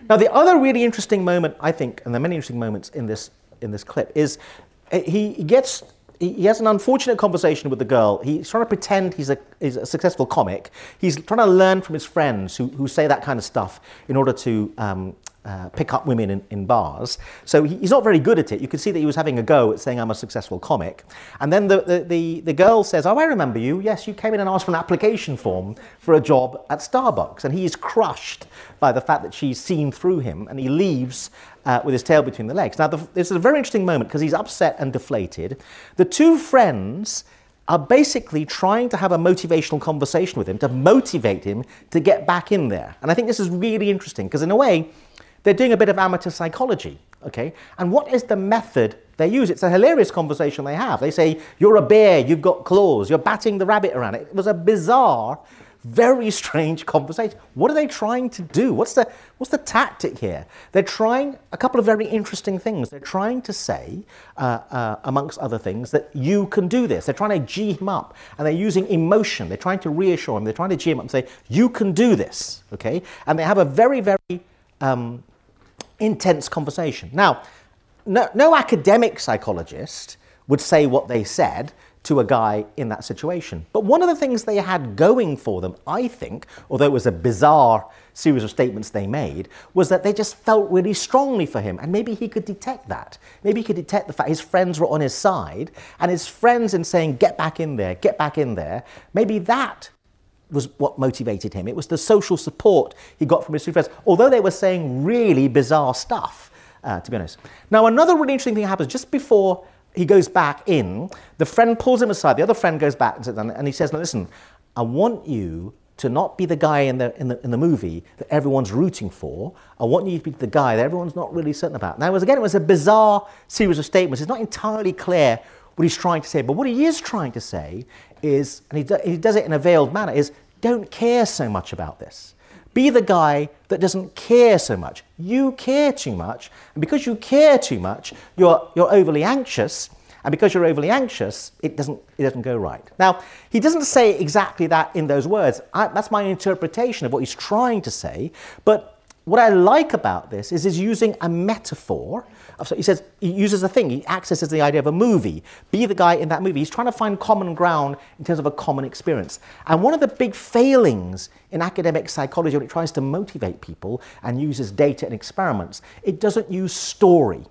Now, the other really interesting moment, I think, and there are many interesting moments in this in this clip, is he gets he has an unfortunate conversation with the girl. He's trying to pretend he's a he's a successful comic. He's trying to learn from his friends who who say that kind of stuff in order to um, uh, pick up women in, in bars. So he, he's not very good at it. You can see that he was having a go at saying I'm a successful comic. And then the the the, the girl says, "Oh, I remember you. Yes, you came in and asked for an application form for a job at Starbucks." And he is crushed by the fact that she's seen through him, and he leaves uh, with his tail between the legs. Now, the, this is a very interesting moment because he's upset and deflated. The two friends are basically trying to have a motivational conversation with him to motivate him to get back in there. And I think this is really interesting because in a way, they're doing a bit of amateur psychology, okay? And what is the method they use? It's a hilarious conversation they have. They say, you're a bear, you've got claws, you're batting the rabbit around. It was a bizarre very strange conversation. What are they trying to do? What's the, what's the tactic here? They're trying a couple of very interesting things. They're trying to say, uh, uh, amongst other things, that you can do this. They're trying to G him up, and they're using emotion. They're trying to reassure him. They're trying to G him up and say, you can do this, okay? And they have a very, very um, intense conversation. Now, no, no academic psychologist would say what they said to a guy in that situation. But one of the things they had going for them, I think, although it was a bizarre series of statements they made, was that they just felt really strongly for him, and maybe he could detect that. Maybe he could detect the fact his friends were on his side, and his friends in saying, get back in there, get back in there, maybe that was what motivated him. It was the social support he got from his two friends, although they were saying really bizarre stuff, uh, to be honest. Now, another really interesting thing happens just before he goes back in. The friend pulls him aside. The other friend goes back and sits down, and he says, now listen, I want you to not be the guy in the, in the in the movie that everyone's rooting for. I want you to be the guy that everyone's not really certain about. Now, it was, again, it was a bizarre series of statements. It's not entirely clear what he's trying to say, but what he is trying to say is, and he, do, he does it in a veiled manner, is don't care so much about this. Be the guy that doesn't care so much. You care too much, and because you care too much, you're you're overly anxious, and because you're overly anxious, it doesn't it doesn't go right. Now, he doesn't say exactly that in those words. I, that's my interpretation of what he's trying to say. But what I like about this is he's using a metaphor. So he says he uses a thing. He accesses the idea of a movie. Be the guy in that movie. He's trying to find common ground in terms of a common experience. And one of the big failings in academic psychology when it tries to motivate people and uses data and experiments, it doesn't use story.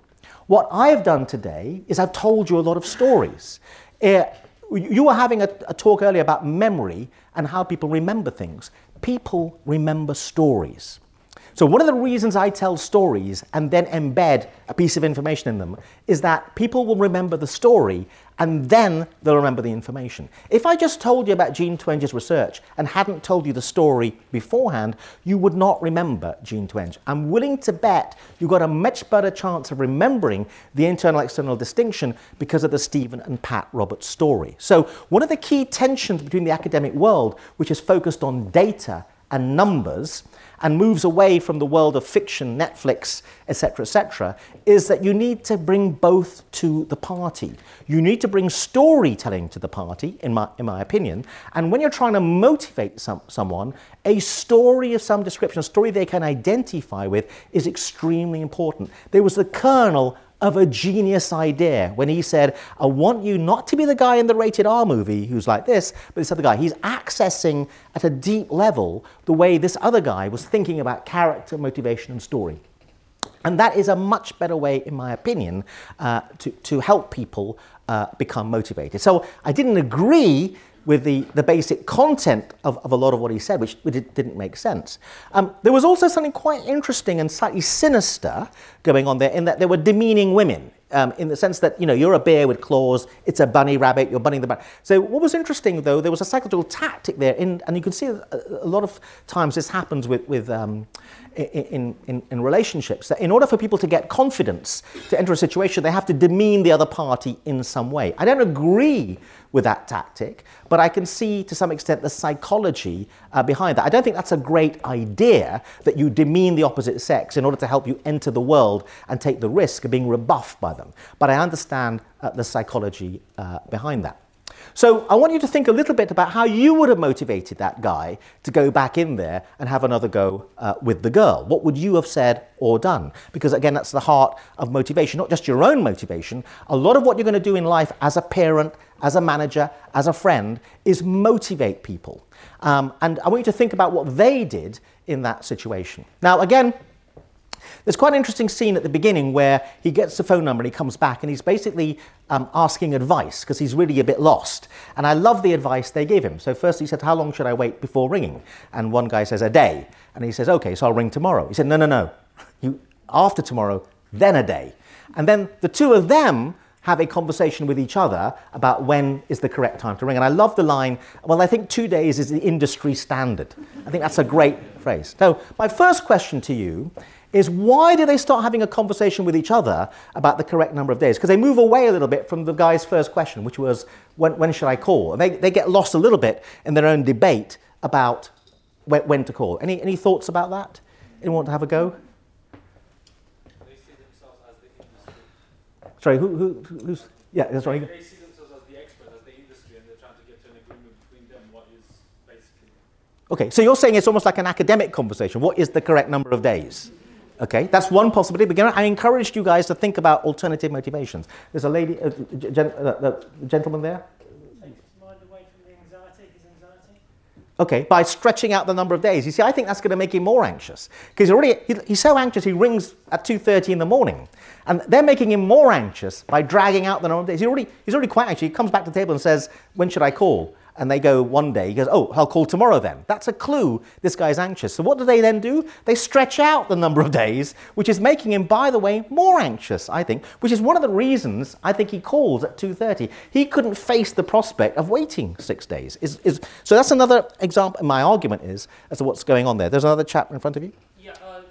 What I've done today is I've told you a lot of stories. Uh, you were having a, a talk earlier about memory and how people remember things. People remember stories. So one of the reasons I tell stories and then embed a piece of information in them is that people will remember the story and then they'll remember the information. If I just told you about Jean Twenge's research and hadn't told you the story beforehand, you would not remember Jean Twenge. I'm willing to bet you've got a much better chance of remembering the internal-external distinction because of the Stephen and Pat Roberts story. So one of the key tensions between the academic world, which is focused on data and numbers, and moves away from the world of fiction, Netflix, et cetera, et cetera, is that you need to bring both to the party. You need to bring storytelling to the party, in my in my opinion. And when you're trying to motivate some, someone, a story of some description, a story they can identify with, is extremely important. There was the kernel of a genius idea when he said, I want you not to be the guy in the rated R movie who's like this, but this other guy. He's accessing at a deep level the way this other guy was thinking about character, motivation, and story. And that is a much better way, in my opinion, uh, to, to help people uh, become motivated. So I didn't agree with the, the basic content of, of a lot of what he said, which it didn't make sense. Um, there was also something quite interesting and slightly sinister going on there, in that there were demeaning women, um, in the sense that, you know, you're a bear with claws, it's a bunny rabbit, you're bunnying the bunny. So what was interesting, though, there was a psychological tactic there, in, and you can see a, a lot of times this happens with, with um, in, in, in relationships, that in order for people to get confidence to enter a situation, they have to demean the other party in some way. I don't agree with that tactic, but I can see to some extent the psychology uh, behind that. I don't think that's a great idea, that you demean the opposite sex in order to help you enter the world and take the risk of being rebuffed by them. But I understand uh, the psychology uh, behind that. So I want you to think a little bit about how you would have motivated that guy to go back in there and have another go uh, with the girl. What would you have said or done? Because again, that's the heart of motivation, not just your own motivation. A lot of what you're going to do in life as a parent, as a manager, as a friend, is motivate people. Um, and I want you to think about what they did in that situation. Now, again, there's quite an interesting scene at the beginning where he gets the phone number and he comes back and he's basically um, asking advice because he's really a bit lost. And I love the advice they gave him. So first he said, how long should I wait before ringing? And one guy says, a day. And he says, okay, so I'll ring tomorrow. He said, no, no, no. You, after tomorrow, then a day. And then the two of them have a conversation with each other about when is the correct time to ring. And I love the line, well, I think two days is the industry standard. I think that's a great phrase. So my first question to you is, why do they start having a conversation with each other about the correct number of days? Because they move away a little bit from the guy's first question, which was, when, when should I call? And they, they get lost a little bit in their own debate about when, when to call. Any any thoughts about that? Anyone want to have a go? They see themselves as the industry. Sorry, who, who who's? Yeah, that's right. They see themselves as the expert, as the industry, and they're trying to get to an agreement between them what is basically. Okay, so you're saying it's almost like an academic conversation. What is the correct number of days? Okay, that's one possibility. But again, I encouraged you guys to think about alternative motivations. There's a lady, a gen, uh, a gentleman there. Okay, by stretching out the number of days. You see, I think that's going to make him more anxious. Because he's already, he, he's so anxious he rings at two thirty in the morning. And they're making him more anxious by dragging out the number of days. He's already, he's already quite anxious. He comes back to the table and says, when should I call? And they go one day. He goes, oh, I'll call tomorrow then. That's a clue this guy's anxious. So what do they then do? They stretch out the number of days, which is making him, by the way, more anxious, I think, which is one of the reasons I think he calls at two thirty. He couldn't face the prospect of waiting six days. Is, is, so that's another example. My argument is as to what's going on there. There's another chap in front of you. Yeah, uh,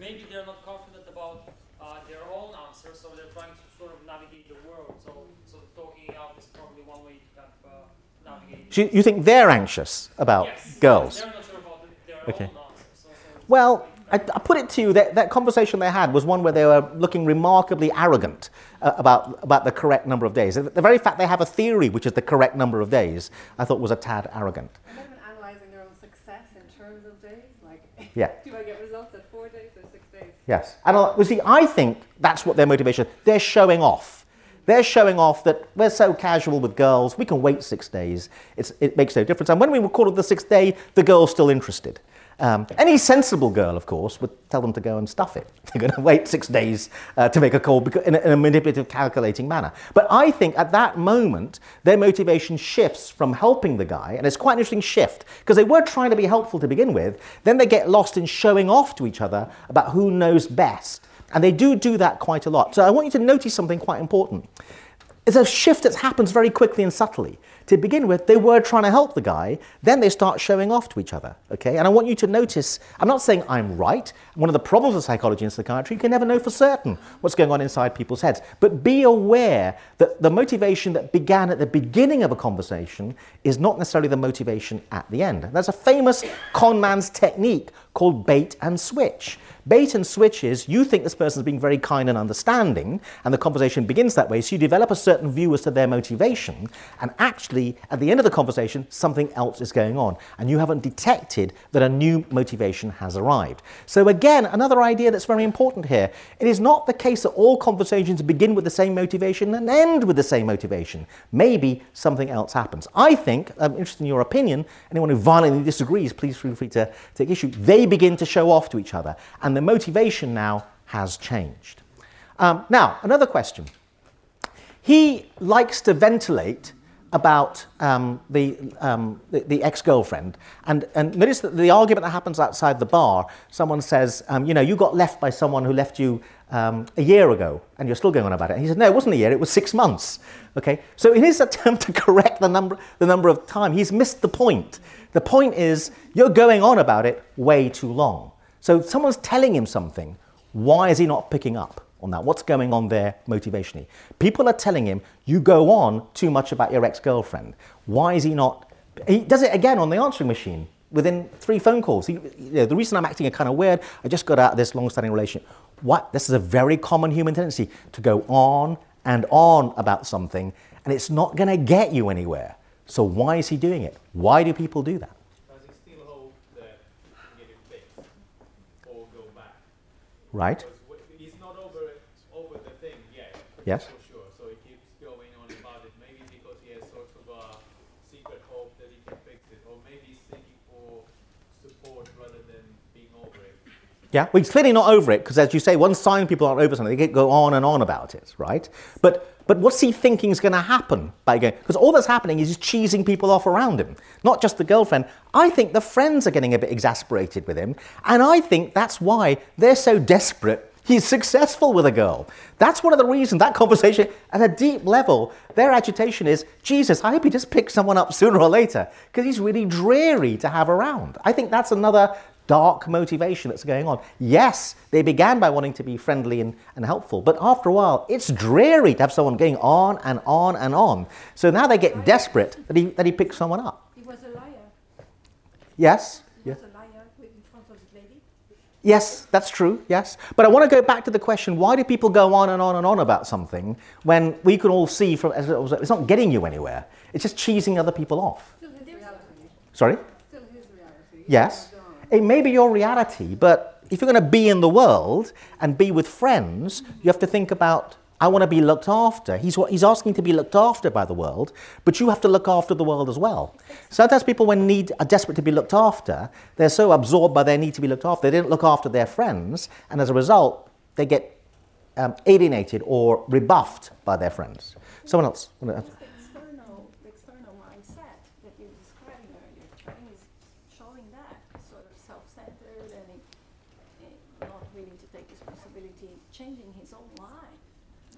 maybe they're not confident about uh, their own answer, so they're trying to sort of navigate the world. So, so talking out is probably one way to kind of, uh, navigate. So you think they're anxious about yes, girls? Yes, they're not sure about their okay. own answers. So, so well, I, I put it to you, that, that conversation they had was one where they were looking remarkably arrogant uh, about, about the correct number of days. The very fact they have a theory which is the correct number of days, I thought was a tad arrogant. And they've been analysing their own success in terms of days, like yeah. do I get results at four days or six days? Yes, and well, see, I think that's what their motivation is. They're showing off. They're showing off that we're so casual with girls, we can wait six days, it's, it makes no difference. And when we call it the sixth day, the girl's still interested. Um, any sensible girl, of course, would tell them to go and stuff it. They're going to wait six days uh, to make a call because, in, a, in a manipulative, calculating manner. But I think at that moment, their motivation shifts from helping the guy, and it's quite an interesting shift, because they were trying to be helpful to begin with, then they get lost in showing off to each other about who knows best. And they do do that quite a lot. So I want you to notice something quite important. It's a shift that happens very quickly and subtly. To begin with, they were trying to help the guy, then they start showing off to each other, okay? And I want you to notice, I'm not saying I'm right. One of the problems of psychology and psychiatry, you can never know for certain what's going on inside people's heads. But be aware that the motivation that began at the beginning of a conversation is not necessarily the motivation at the end. And that's a famous con man's technique called bait and switch. Bait and switch is you think this person's being very kind and understanding, and the conversation begins that way, so you develop a certain view as to their motivation, and actually, at the end of the conversation, something else is going on, and you haven't detected that a new motivation has arrived. So again, another idea that's very important here. It is not the case that all conversations begin with the same motivation and end with the same motivation. Maybe something else happens. I think, I'm interested in your opinion, anyone who violently disagrees, please feel free to take issue. They begin to show off to each other, and And the motivation now has changed. Um, now, another question. He likes to ventilate about um, the, um, the, the ex-girlfriend. And, and notice that the argument that happens outside the bar, someone says, um, you know, you got left by someone who left you um, a year ago, and you're still going on about it. And he said, no, it wasn't a year, it was six months. Okay. So in his attempt to correct the number, the number of time, he's missed the point. The point is, you're going on about it way too long. So someone's telling him something, why is he not picking up on that? What's going on there motivationally? People are telling him, you go on too much about your ex-girlfriend. Why is he not? He does it again on the answering machine within three phone calls. He, you know, the reason I'm acting kind of weird, I just got out of this long-standing relationship. What? This is a very common human tendency to go on and on about something, and it's not going to get you anywhere. So why is he doing it? Why do people do that? Right. It's not over, over the thing yet. Yes. For sure. So he keeps going on about it. Maybe because he has sort of a secret hope that he can fix it, or maybe he's seeking for support rather than being over it. Yeah. Well, he's clearly not over it because, as you say, one sign people aren't over something, they go on and on about it, right? But but what's he thinking is going to happen by going? Because all that's happening is he's cheesing people off around him, not just the girlfriend. I think the friends are getting a bit exasperated with him, and I think that's why they're so desperate he's successful with a girl. That's one of the reasons that conversation, at a deep level, their agitation is, Jesus, I hope he just picks someone up sooner or later, because he's really dreary to have around. I think that's another dark motivation that's going on. Yes, they began by wanting to be friendly and, and helpful, but after a while, it's dreary to have someone going on and on and on. So now they get desperate that he, that he picks someone up. He was a liar. Yes? Yes. Yes, that's true, yes. But I want to go back to the question, why do people go on and on and on about something when we can all see from, as it was, it's not getting you anywhere, it's just cheesing other people off. Still his reality. Sorry? Still his reality. Yes. It may be your reality, but if you're going to be in the world and be with friends, you have to think about, I want to be looked after. He's, he's asking to be looked after by the world, but you have to look after the world as well. Sometimes people when need are desperate to be looked after, they're so absorbed by their need to be looked after, they don't look after their friends, and as a result, they get um, alienated or rebuffed by their friends. Someone else? The external, the external mindset that you were describing earlier is showing that sort of self-centered and not willing to take responsibility, changing his own life.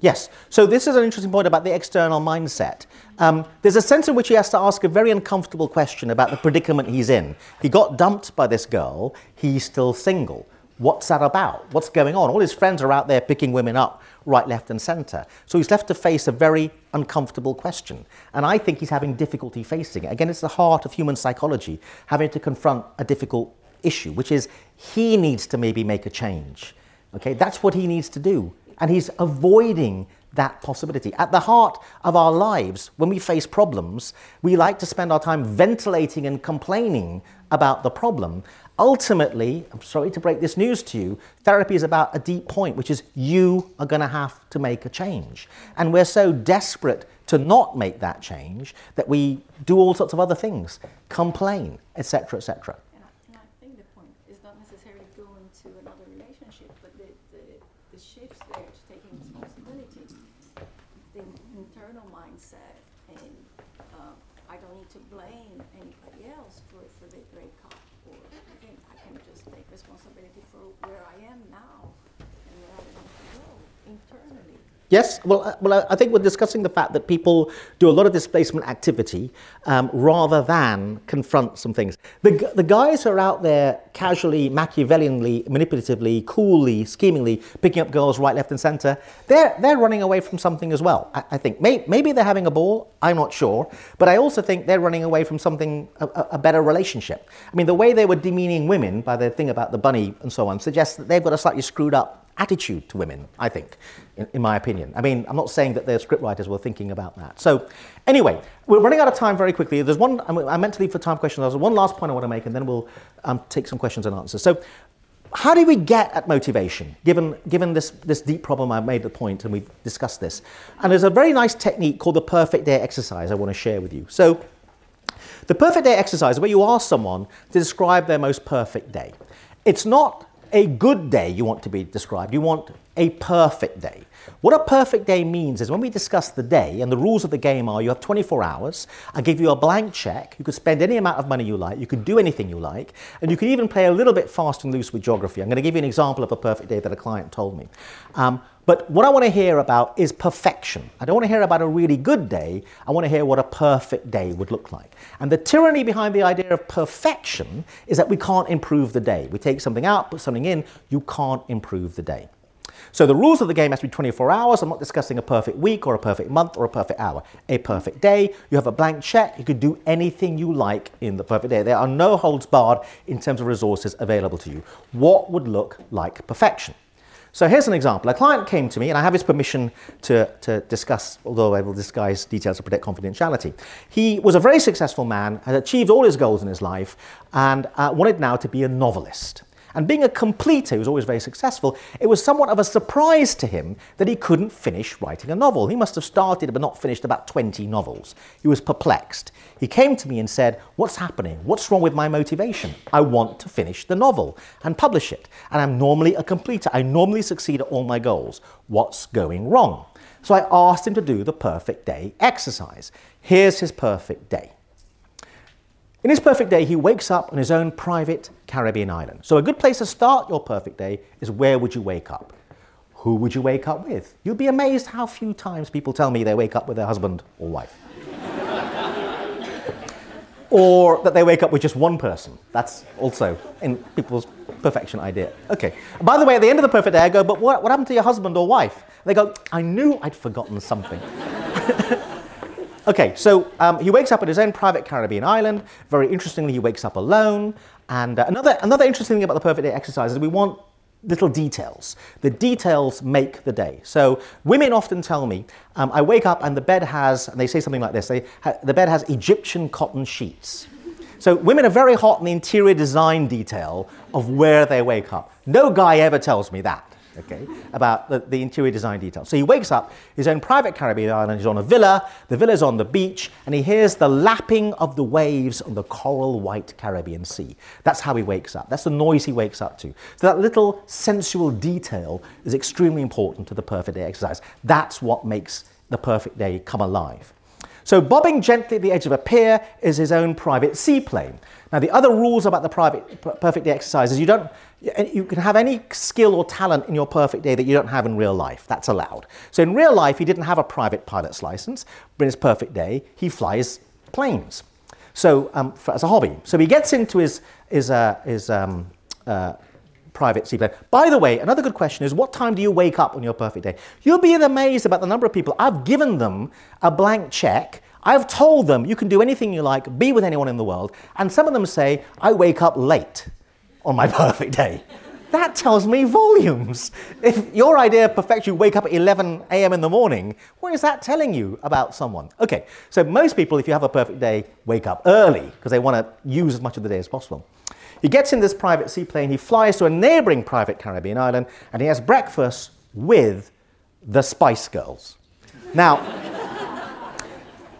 Yes, so this is an interesting point about the external mindset. Um, there's a sense in which he has to ask a very uncomfortable question about the predicament he's in. He got dumped by this girl, he's still single. What's that about? What's going on? All his friends are out there picking women up right, left and centre. So he's left to face a very uncomfortable question. And I think he's having difficulty facing it. Again, it's the heart of human psychology, having to confront a difficult issue, which is he needs to maybe make a change. Okay, that's what he needs to do. And he's avoiding that possibility. At the heart of our lives, when we face problems, we like to spend our time ventilating and complaining about the problem. Ultimately, I'm sorry to break this news to you, therapy is about a deep point, which is you are going to have to make a change. And we're so desperate to not make that change that we do all sorts of other things, complain, et cetera, et cetera. Yes, well, well, I think we're discussing the fact that people do a lot of displacement activity um, rather than confront some things. The, the guys who are out there casually, Machiavellianly, manipulatively, coolly, schemingly, picking up girls right, left and centre, they're, they're running away from something as well, I, I think. Maybe, maybe they're having a ball, I'm not sure, but I also think they're running away from something, a, a better relationship. I mean, the way they were demeaning women by their thing about the bunny and so on suggests that they've got a slightly screwed up attitude to women, I think, in, in my opinion. I mean, I'm not saying that their scriptwriters were thinking about that. So, anyway, we're running out of time very quickly. There's one, I meant to leave for time questions. There's one last point I want to make, and then we'll um, take some questions and answers. So, how do we get at motivation, given, given this, this deep problem? I made the point, and we've discussed this. And there's a very nice technique called the perfect day exercise I want to share with you. So, the perfect day exercise, where you ask someone to describe their most perfect day. It's not a good day you want to be described, you want a perfect day. What a perfect day means is when we discuss the day, and the rules of the game are you have twenty-four hours, I give you a blank check, you could spend any amount of money you like, you could do anything you like, and you could even play a little bit fast and loose with geography. I'm going to give you an example of a perfect day that a client told me. Um, but what I want to hear about is perfection. I don't want to hear about a really good day, I want to hear what a perfect day would look like. And the tyranny behind the idea of perfection is that we can't improve the day. We take something out, put something in, you can't improve the day. So the rules of the game has to be twenty-four hours. I'm not discussing a perfect week or a perfect month or a perfect hour. A perfect day, you have a blank check, you could do anything you like in the perfect day. There are no holds barred in terms of resources available to you. What would look like perfection? So here's an example. A client came to me, and I have his permission to, to discuss, although I will disguise details to protect confidentiality. He was a very successful man, had achieved all his goals in his life, and uh, wanted now to be a novelist. And being a completer, he was always very successful, it was somewhat of a surprise to him that he couldn't finish writing a novel. He must have started but not finished about twenty novels. He was perplexed. He came to me and said, what's happening? What's wrong with my motivation? I want to finish the novel and publish it. And I'm normally a completer. I normally succeed at all my goals. What's going wrong? So I asked him to do the perfect day exercise. Here's his perfect day. In his perfect day, he wakes up on his own private Caribbean island. So a good place to start your perfect day is where would you wake up? Who would you wake up with? You'll be amazed how few times people tell me they wake up with their husband or wife. Or that they wake up with just one person. That's also in people's perfection idea. Okay. By the way, at the end of the perfect day, I go, but what, what happened to your husband or wife? They go, I knew I'd forgotten something. Okay, so um, he wakes up at his own private Caribbean island. Very interestingly, he wakes up alone. And uh, another another interesting thing about the perfect day exercise is we want little details. The details make the day. So women often tell me, um, I wake up and the bed has, and they say something like this, they ha- the bed has Egyptian cotton sheets. So women are very hot in the interior design detail of where they wake up. No guy ever tells me that, okay, about the, the interior design detail. So he wakes up, his own private Caribbean island, he's on a villa, the villa's on the beach, and he hears the lapping of the waves on the coral white Caribbean sea. That's how he wakes up. That's the noise he wakes up to. So that little sensual detail is extremely important to the perfect day exercise. That's what makes the perfect day come alive. So bobbing gently at the edge of a pier is his own private seaplane. Now the other rules about the private, perfect day exercise is you don't, you can have any skill or talent in your perfect day that you don't have in real life. That's allowed. So in real life, he didn't have a private pilot's license, but in his perfect day, he flies planes. So um, for, as a hobby. So he gets into his his uh, his um, uh, private seaplane. By the way, another good question is, what time do you wake up on your perfect day? You'll be amazed about the number of people. I've given them a blank check. I've told them you can do anything you like, be with anyone in the world. And some of them say, I wake up late on my perfect day. That tells me volumes. If your idea of perfection, you wake up at eleven a.m. in the morning, what is that telling you about someone? Okay, so most people, if you have a perfect day, wake up early because they want to use as much of the day as possible. He gets in this private seaplane, he flies to a neighbouring private Caribbean island, and he has breakfast with the Spice Girls. Now,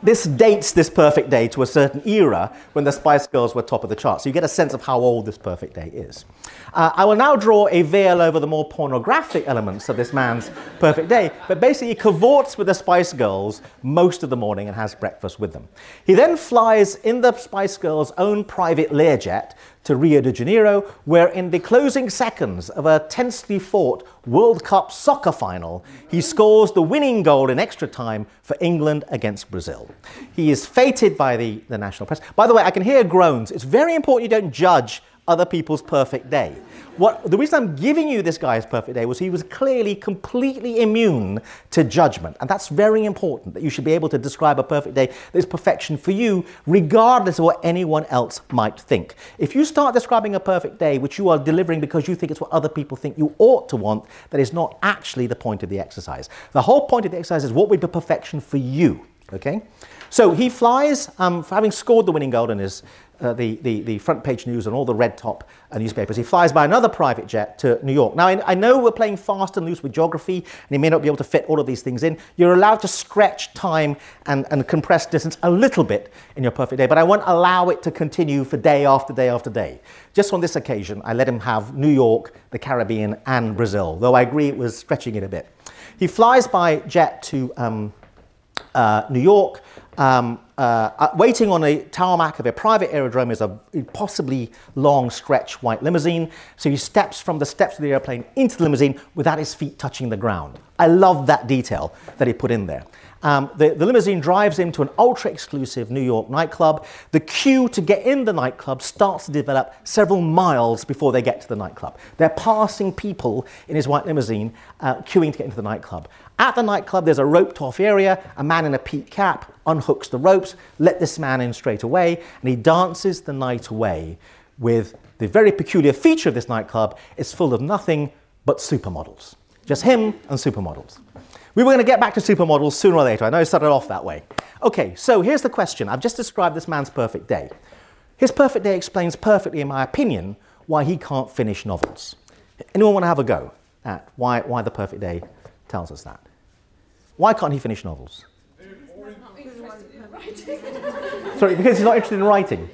this dates this perfect day to a certain era when the Spice Girls were top of the charts. So you get a sense of how old this perfect day is. Uh, I will now draw a veil over the more pornographic elements of this man's perfect day, but basically he cavorts with the Spice Girls most of the morning and has breakfast with them. He then flies in the Spice Girls' own private Learjet to Rio de Janeiro, where in the closing seconds of a tensely fought World Cup soccer final, he scores the winning goal in extra time for England against Brazil. He is feted by the, the national press. By the way, I can hear groans. It's very important you don't judge other people's perfect day. What, the reason I'm giving you this guy's perfect day was he was clearly completely immune to judgment. And that's very important, that you should be able to describe a perfect day that is perfection for you, regardless of what anyone else might think. If you start describing a perfect day, which you are delivering because you think it's what other people think you ought to want, that is not actually the point of the exercise. The whole point of the exercise is what would be perfection for you, okay? So he flies, um, having scored the winning goal in his Uh, the, the, the front page news and all the red top uh, newspapers. He flies by another private jet to New York. Now, I, I know we're playing fast and loose with geography, and he may not be able to fit all of these things in. You're allowed to stretch time and, and compress distance a little bit in your perfect day, but I won't allow it to continue for day after day after day. Just on this occasion, I let him have New York, the Caribbean, and Brazil, though I agree it was stretching it a bit. He flies by jet to um, uh, New York. Um, uh, waiting on a tarmac of a private aerodrome is a possibly long stretch white limousine. So he steps from the steps of the airplane into the limousine without his feet touching the ground. I love that detail that he put in there. Um, the, the limousine drives him to an ultra-exclusive New York nightclub. The queue to get in the nightclub starts to develop several miles before they get to the nightclub. They're passing people in his white limousine uh, queuing to get into the nightclub. At the nightclub, there's a roped-off area. A man in a peaked cap unhooks the ropes, let this man in straight away, and he dances the night away with the very peculiar feature of this nightclub. It's full of nothing but supermodels. Just him and supermodels. We were going to get back to supermodels sooner or later. I know I started off that way. Okay, so here's the question. I've just described this man's perfect day. His perfect day explains perfectly, in my opinion, why he can't finish novels. Anyone want to have a go at why, why the perfect day tells us that? Why can't he finish novels? Sorry, because he's not interested in writing.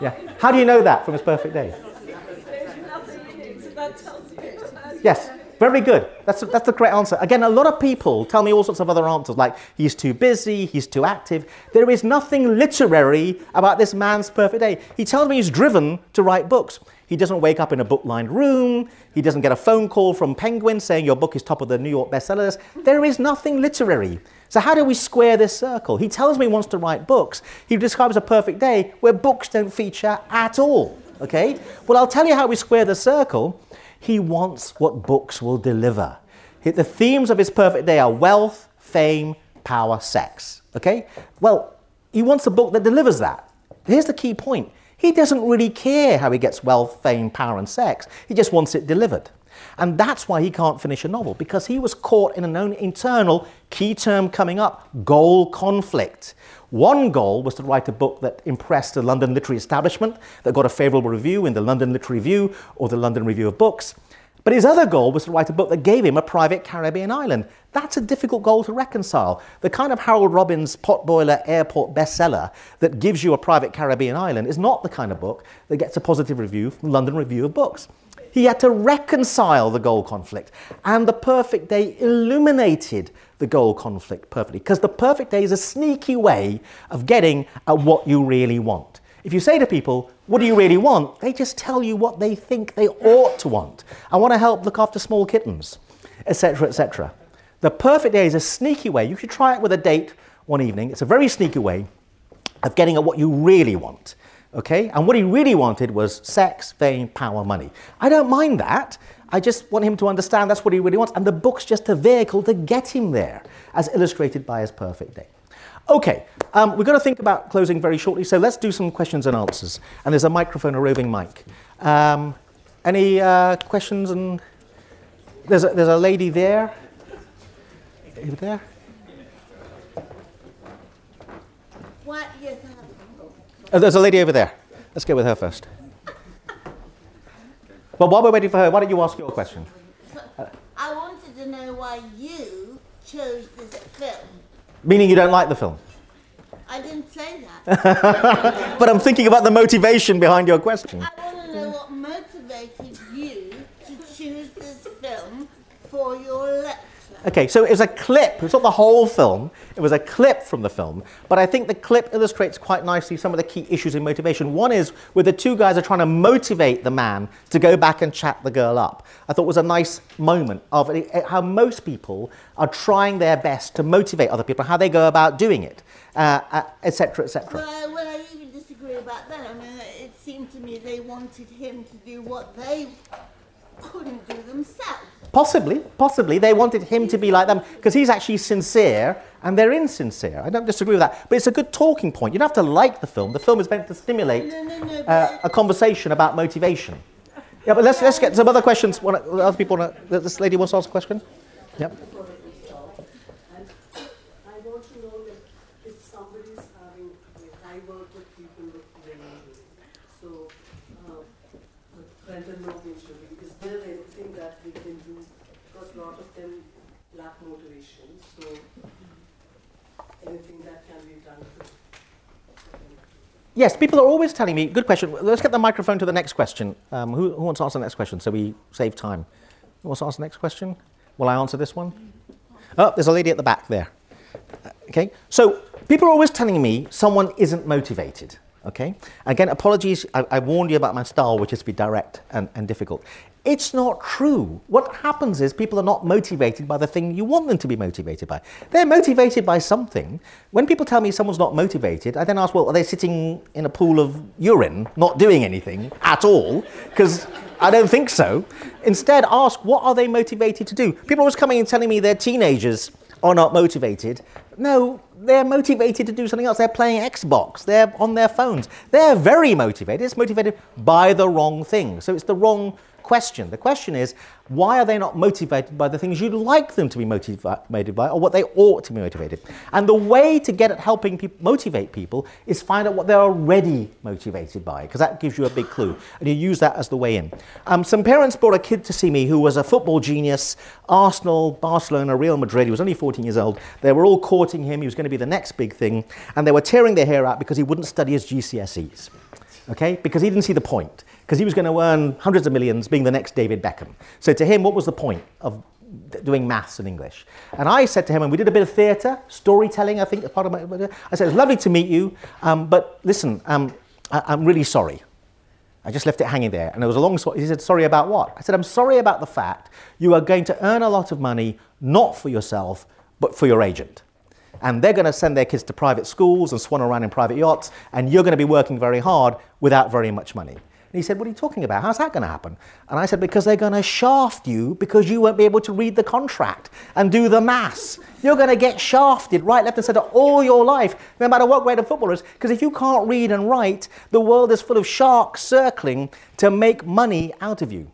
Yeah. How do you know that from his perfect day? There's nothing in it, so that tells you. Yes. Very good. That's that's the correct answer. Again, a lot of people tell me all sorts of other answers, like he's too busy, he's too active. There is nothing literary about this man's perfect day. He tells me he's driven to write books. He doesn't wake up in a book-lined room. He doesn't get a phone call from Penguin saying your book is top of the New York bestsellers. There is nothing literary. So how do we square this circle? He tells me he wants to write books. He describes a perfect day where books don't feature at all, okay? Well, I'll tell you how we square the circle. He wants what books will deliver. The themes of his perfect day are wealth, fame, power, sex. Okay? Well, he wants a book that delivers that. Here's the key point. He doesn't really care how he gets wealth, fame, power and sex. He just wants it delivered. And that's why he can't finish a novel, because he was caught in an own internal, key term coming up, goal conflict. One goal was to write a book that impressed the London literary establishment, that got a favourable review in the London Literary Review or the London Review of Books. But his other goal was to write a book that gave him a private Caribbean island. That's a difficult goal to reconcile. The kind of Harold Robbins potboiler airport bestseller that gives you a private Caribbean island is not the kind of book that gets a positive review from the London Review of Books. He had to reconcile the goal conflict, and The Perfect Day illuminated the goal conflict perfectly, because The Perfect Day is a sneaky way of getting at what you really want. If you say to people, what do you really want? They just tell you what they think they ought to want. I want to help look after small kittens, et cetera, et cetera. The Perfect Day is a sneaky way. You should try it with a date one evening. It's a very sneaky way of getting at what you really want. Okay? And what he really wanted was sex, fame, power, money. I don't mind that. I just want him to understand that's what he really wants. And the book's just a vehicle to get him there, as illustrated by his Perfect Day. Okay, um, we're going to think about closing very shortly, so let's do some questions and answers. And there's a microphone, a roving mic. Um, any uh, questions? And there's a, there's a lady there. Over there. What? Yes, I have a book. Oh, there's a lady over there. Let's go with her first. Well, while we're waiting for her, why don't you ask your question? I wanted to know why you chose this film. Meaning you don't like the film? I didn't say that. But I'm thinking about the motivation behind your question. I want to know what motivated you to choose this film for your lecture. Okay, so it was a clip. It's not the whole film. It was a clip from the film. But I think the clip illustrates quite nicely some of the key issues in motivation. One is where the two guys are trying to motivate the man to go back and chat the girl up. I thought it was a nice moment of how most people are trying their best to motivate other people, how they go about doing it, et cetera, et cetera. Well, well, I even disagree about that. I mean, it seemed to me they wanted him to do what they couldn't do themselves. Possibly, possibly. They wanted him to be like them because he's actually sincere and they're insincere. I don't disagree with that. But it's a good talking point. You don't have to like the film. The film is meant to stimulate no, no, no, uh, a conversation about motivation. Yeah, but let's, let's get some other questions. Wanna, other people wanna, this lady wants to ask a question? Yep. I want to know that if somebody's having, I work with people with brain injury. So, frontal lobe injury, is there anything that we can do? Because a lot of them lack motivation. So anything that can be done to... Yes, people are always telling me, good question. Let's get the microphone to the next question. Um, who, who wants to answer the next question so we save time? Who wants to answer the next question? Will I answer this one? Oh, there's a lady at the back there. Uh, okay, so people are always telling me someone isn't motivated. Okay? Again, apologies, I, I warned you about my style, which is to be direct and, and difficult. It's not true. What happens is people are not motivated by the thing you want them to be motivated by. They're motivated by something. When people tell me someone's not motivated, I then ask, well, are they sitting in a pool of urine, not doing anything at all? Because I don't think so. Instead, ask, what are they motivated to do? People are always coming and telling me they're teenagers are not motivated. No, they're motivated to do something else. They're playing Xbox. They're on their phones. They're very motivated. It's motivated by the wrong thing. So it's the wrong question. The question is, why are they not motivated by the things you'd like them to be motivated by or what they ought to be motivated? And the way to get at helping pe- motivate people is find out what they're already motivated by, because that gives you a big clue. And you use that as the way in. Um, some parents brought a kid to see me who was a football genius, Arsenal, Barcelona, Real Madrid. He was only fourteen years old. They were all courting him. He was going to be the next big thing. And they were tearing their hair out because he wouldn't study his G C S Es. Okay, because he didn't see the point, because he was going to earn hundreds of millions being the next David Beckham. So to him, what was the point of d- doing maths and English? And I said to him, and we did a bit of theatre, storytelling, I think, a part of my, I said, it's lovely to meet you, um, but listen, um, I- I'm really sorry. I just left it hanging there. And there was a long, he said, sorry about what? I said, I'm sorry about the fact you are going to earn a lot of money, not for yourself, but for your agent. And they're going to send their kids to private schools and swan around in private yachts, and you're going to be working very hard without very much money. And he said, what are you talking about? How's that going to happen? And I said, because they're going to shaft you because you won't be able to read the contract and do the maths. You're going to get shafted right, left and centre all your life, no matter what grade of football is. Because if you can't read and write, the world is full of sharks circling to make money out of you.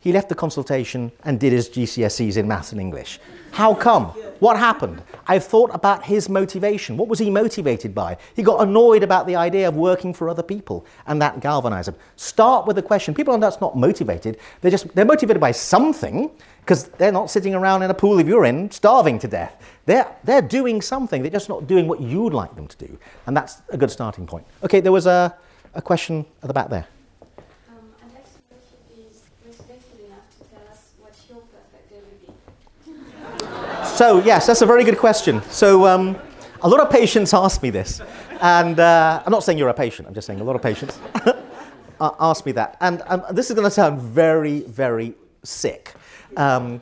He left the consultation and did his G C S Es in maths and English. How come? What happened? I thought about his motivation. What was he motivated by? He got annoyed about the idea of working for other people, and that galvanized him. Start with the question. People are not, not motivated. They're just, they're motivated by something, because they're not sitting around in a pool of urine starving to death. They're, they're doing something. They're just not doing what you'd like them to do. And that's a good starting point. Okay, there was a, a question at the back there. So yes, that's a very good question. So um, a lot of patients ask me this, and uh, I'm not saying you're a patient, I'm just saying a lot of patients ask me that. And um, this is going to sound very, very sick. Um,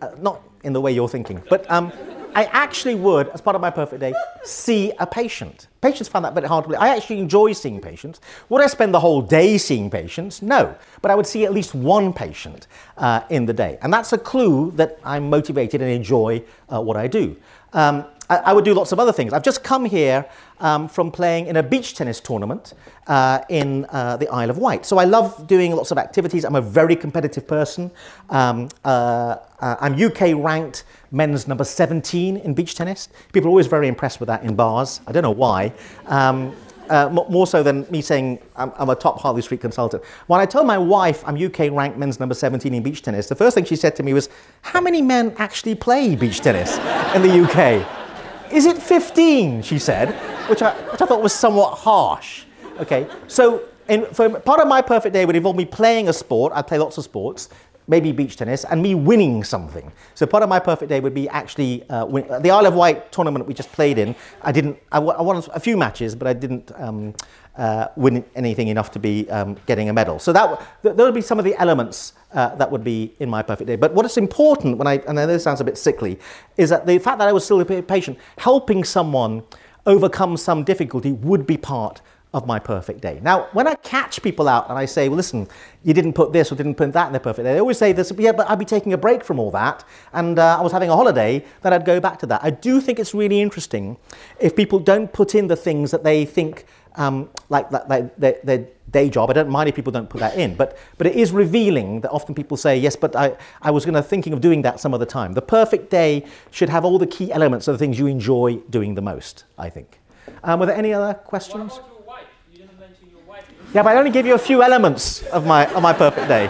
uh, not in the way you're thinking, but um, I actually would, as part of my perfect day, see a patient. Patients find that very hard to believe. I actually enjoy seeing patients. Would I spend the whole day seeing patients? No. But I would see at least one patient uh, in the day. And that's a clue that I'm motivated and enjoy uh, what I do. Um, I, I would do lots of other things. I've just come here um, from playing in a beach tennis tournament uh, in uh, the Isle of Wight. So I love doing lots of activities. I'm a very competitive person. Um, uh, I'm U K ranked men's number seventeen in beach tennis. People are always very impressed with that in bars. I don't know why. Um, uh, m- more so than me saying I'm, I'm a top Harley Street consultant. When I told my wife I'm U K ranked men's number seventeen in beach tennis, the first thing she said to me was, how many men actually play beach tennis in the U K? Is it fifteen, she said, which I, which I thought was somewhat harsh. Okay, so in, for part of my perfect day would involve me playing a sport. I play lots of sports. Maybe beach tennis, and me winning something. So part of my perfect day would be actually uh, win- the Isle of Wight tournament we just played in. I didn't. I, w- I won a few matches, but I didn't um, uh, win anything enough to be um, getting a medal. So that w- th- those would be some of the elements uh, that would be in my perfect day. But what is important, when I and I know this sounds a bit sickly, is that the fact that I was still a patient, helping someone overcome some difficulty, would be part of my perfect day. Now, when I catch people out and I say, well, listen, you didn't put this or didn't put that in their perfect day, they always say this, yeah, but I'd be taking a break from all that, and uh, I was having a holiday, then I'd go back to that. I do think it's really interesting if people don't put in the things that they think, um, like, like, like their, their day job. I don't mind if people don't put that in, but but it is revealing that often people say, yes, but I, I was gonna thinking of doing that some other time. The perfect day should have all the key elements of the things you enjoy doing the most, I think. Um, were there any other questions? Yeah, but I only give you a few elements of my of my perfect day.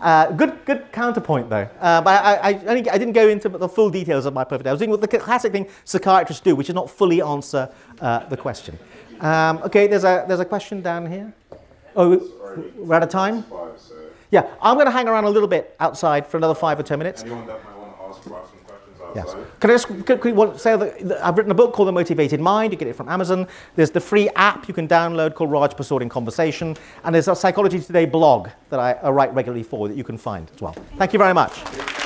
uh, good good counterpoint though. Uh, but I I, only, I didn't go into the full details of my perfect day. I was doing what the classic thing psychiatrists do, which is not fully answer uh, the question. Um, okay, there's a there's a question down here. Oh, we're out of time. Yeah, I'm going to hang around a little bit outside for another five or ten minutes. Anyone that might want to ask about some questions outside? Yes. Can I just quickly say that I've written a book called The Motivated Mind. You get it from Amazon. There's the free app you can download called Raj Persaud in Conversation. And there's a Psychology Today blog that I write regularly for that you can find as well. Thank you very much.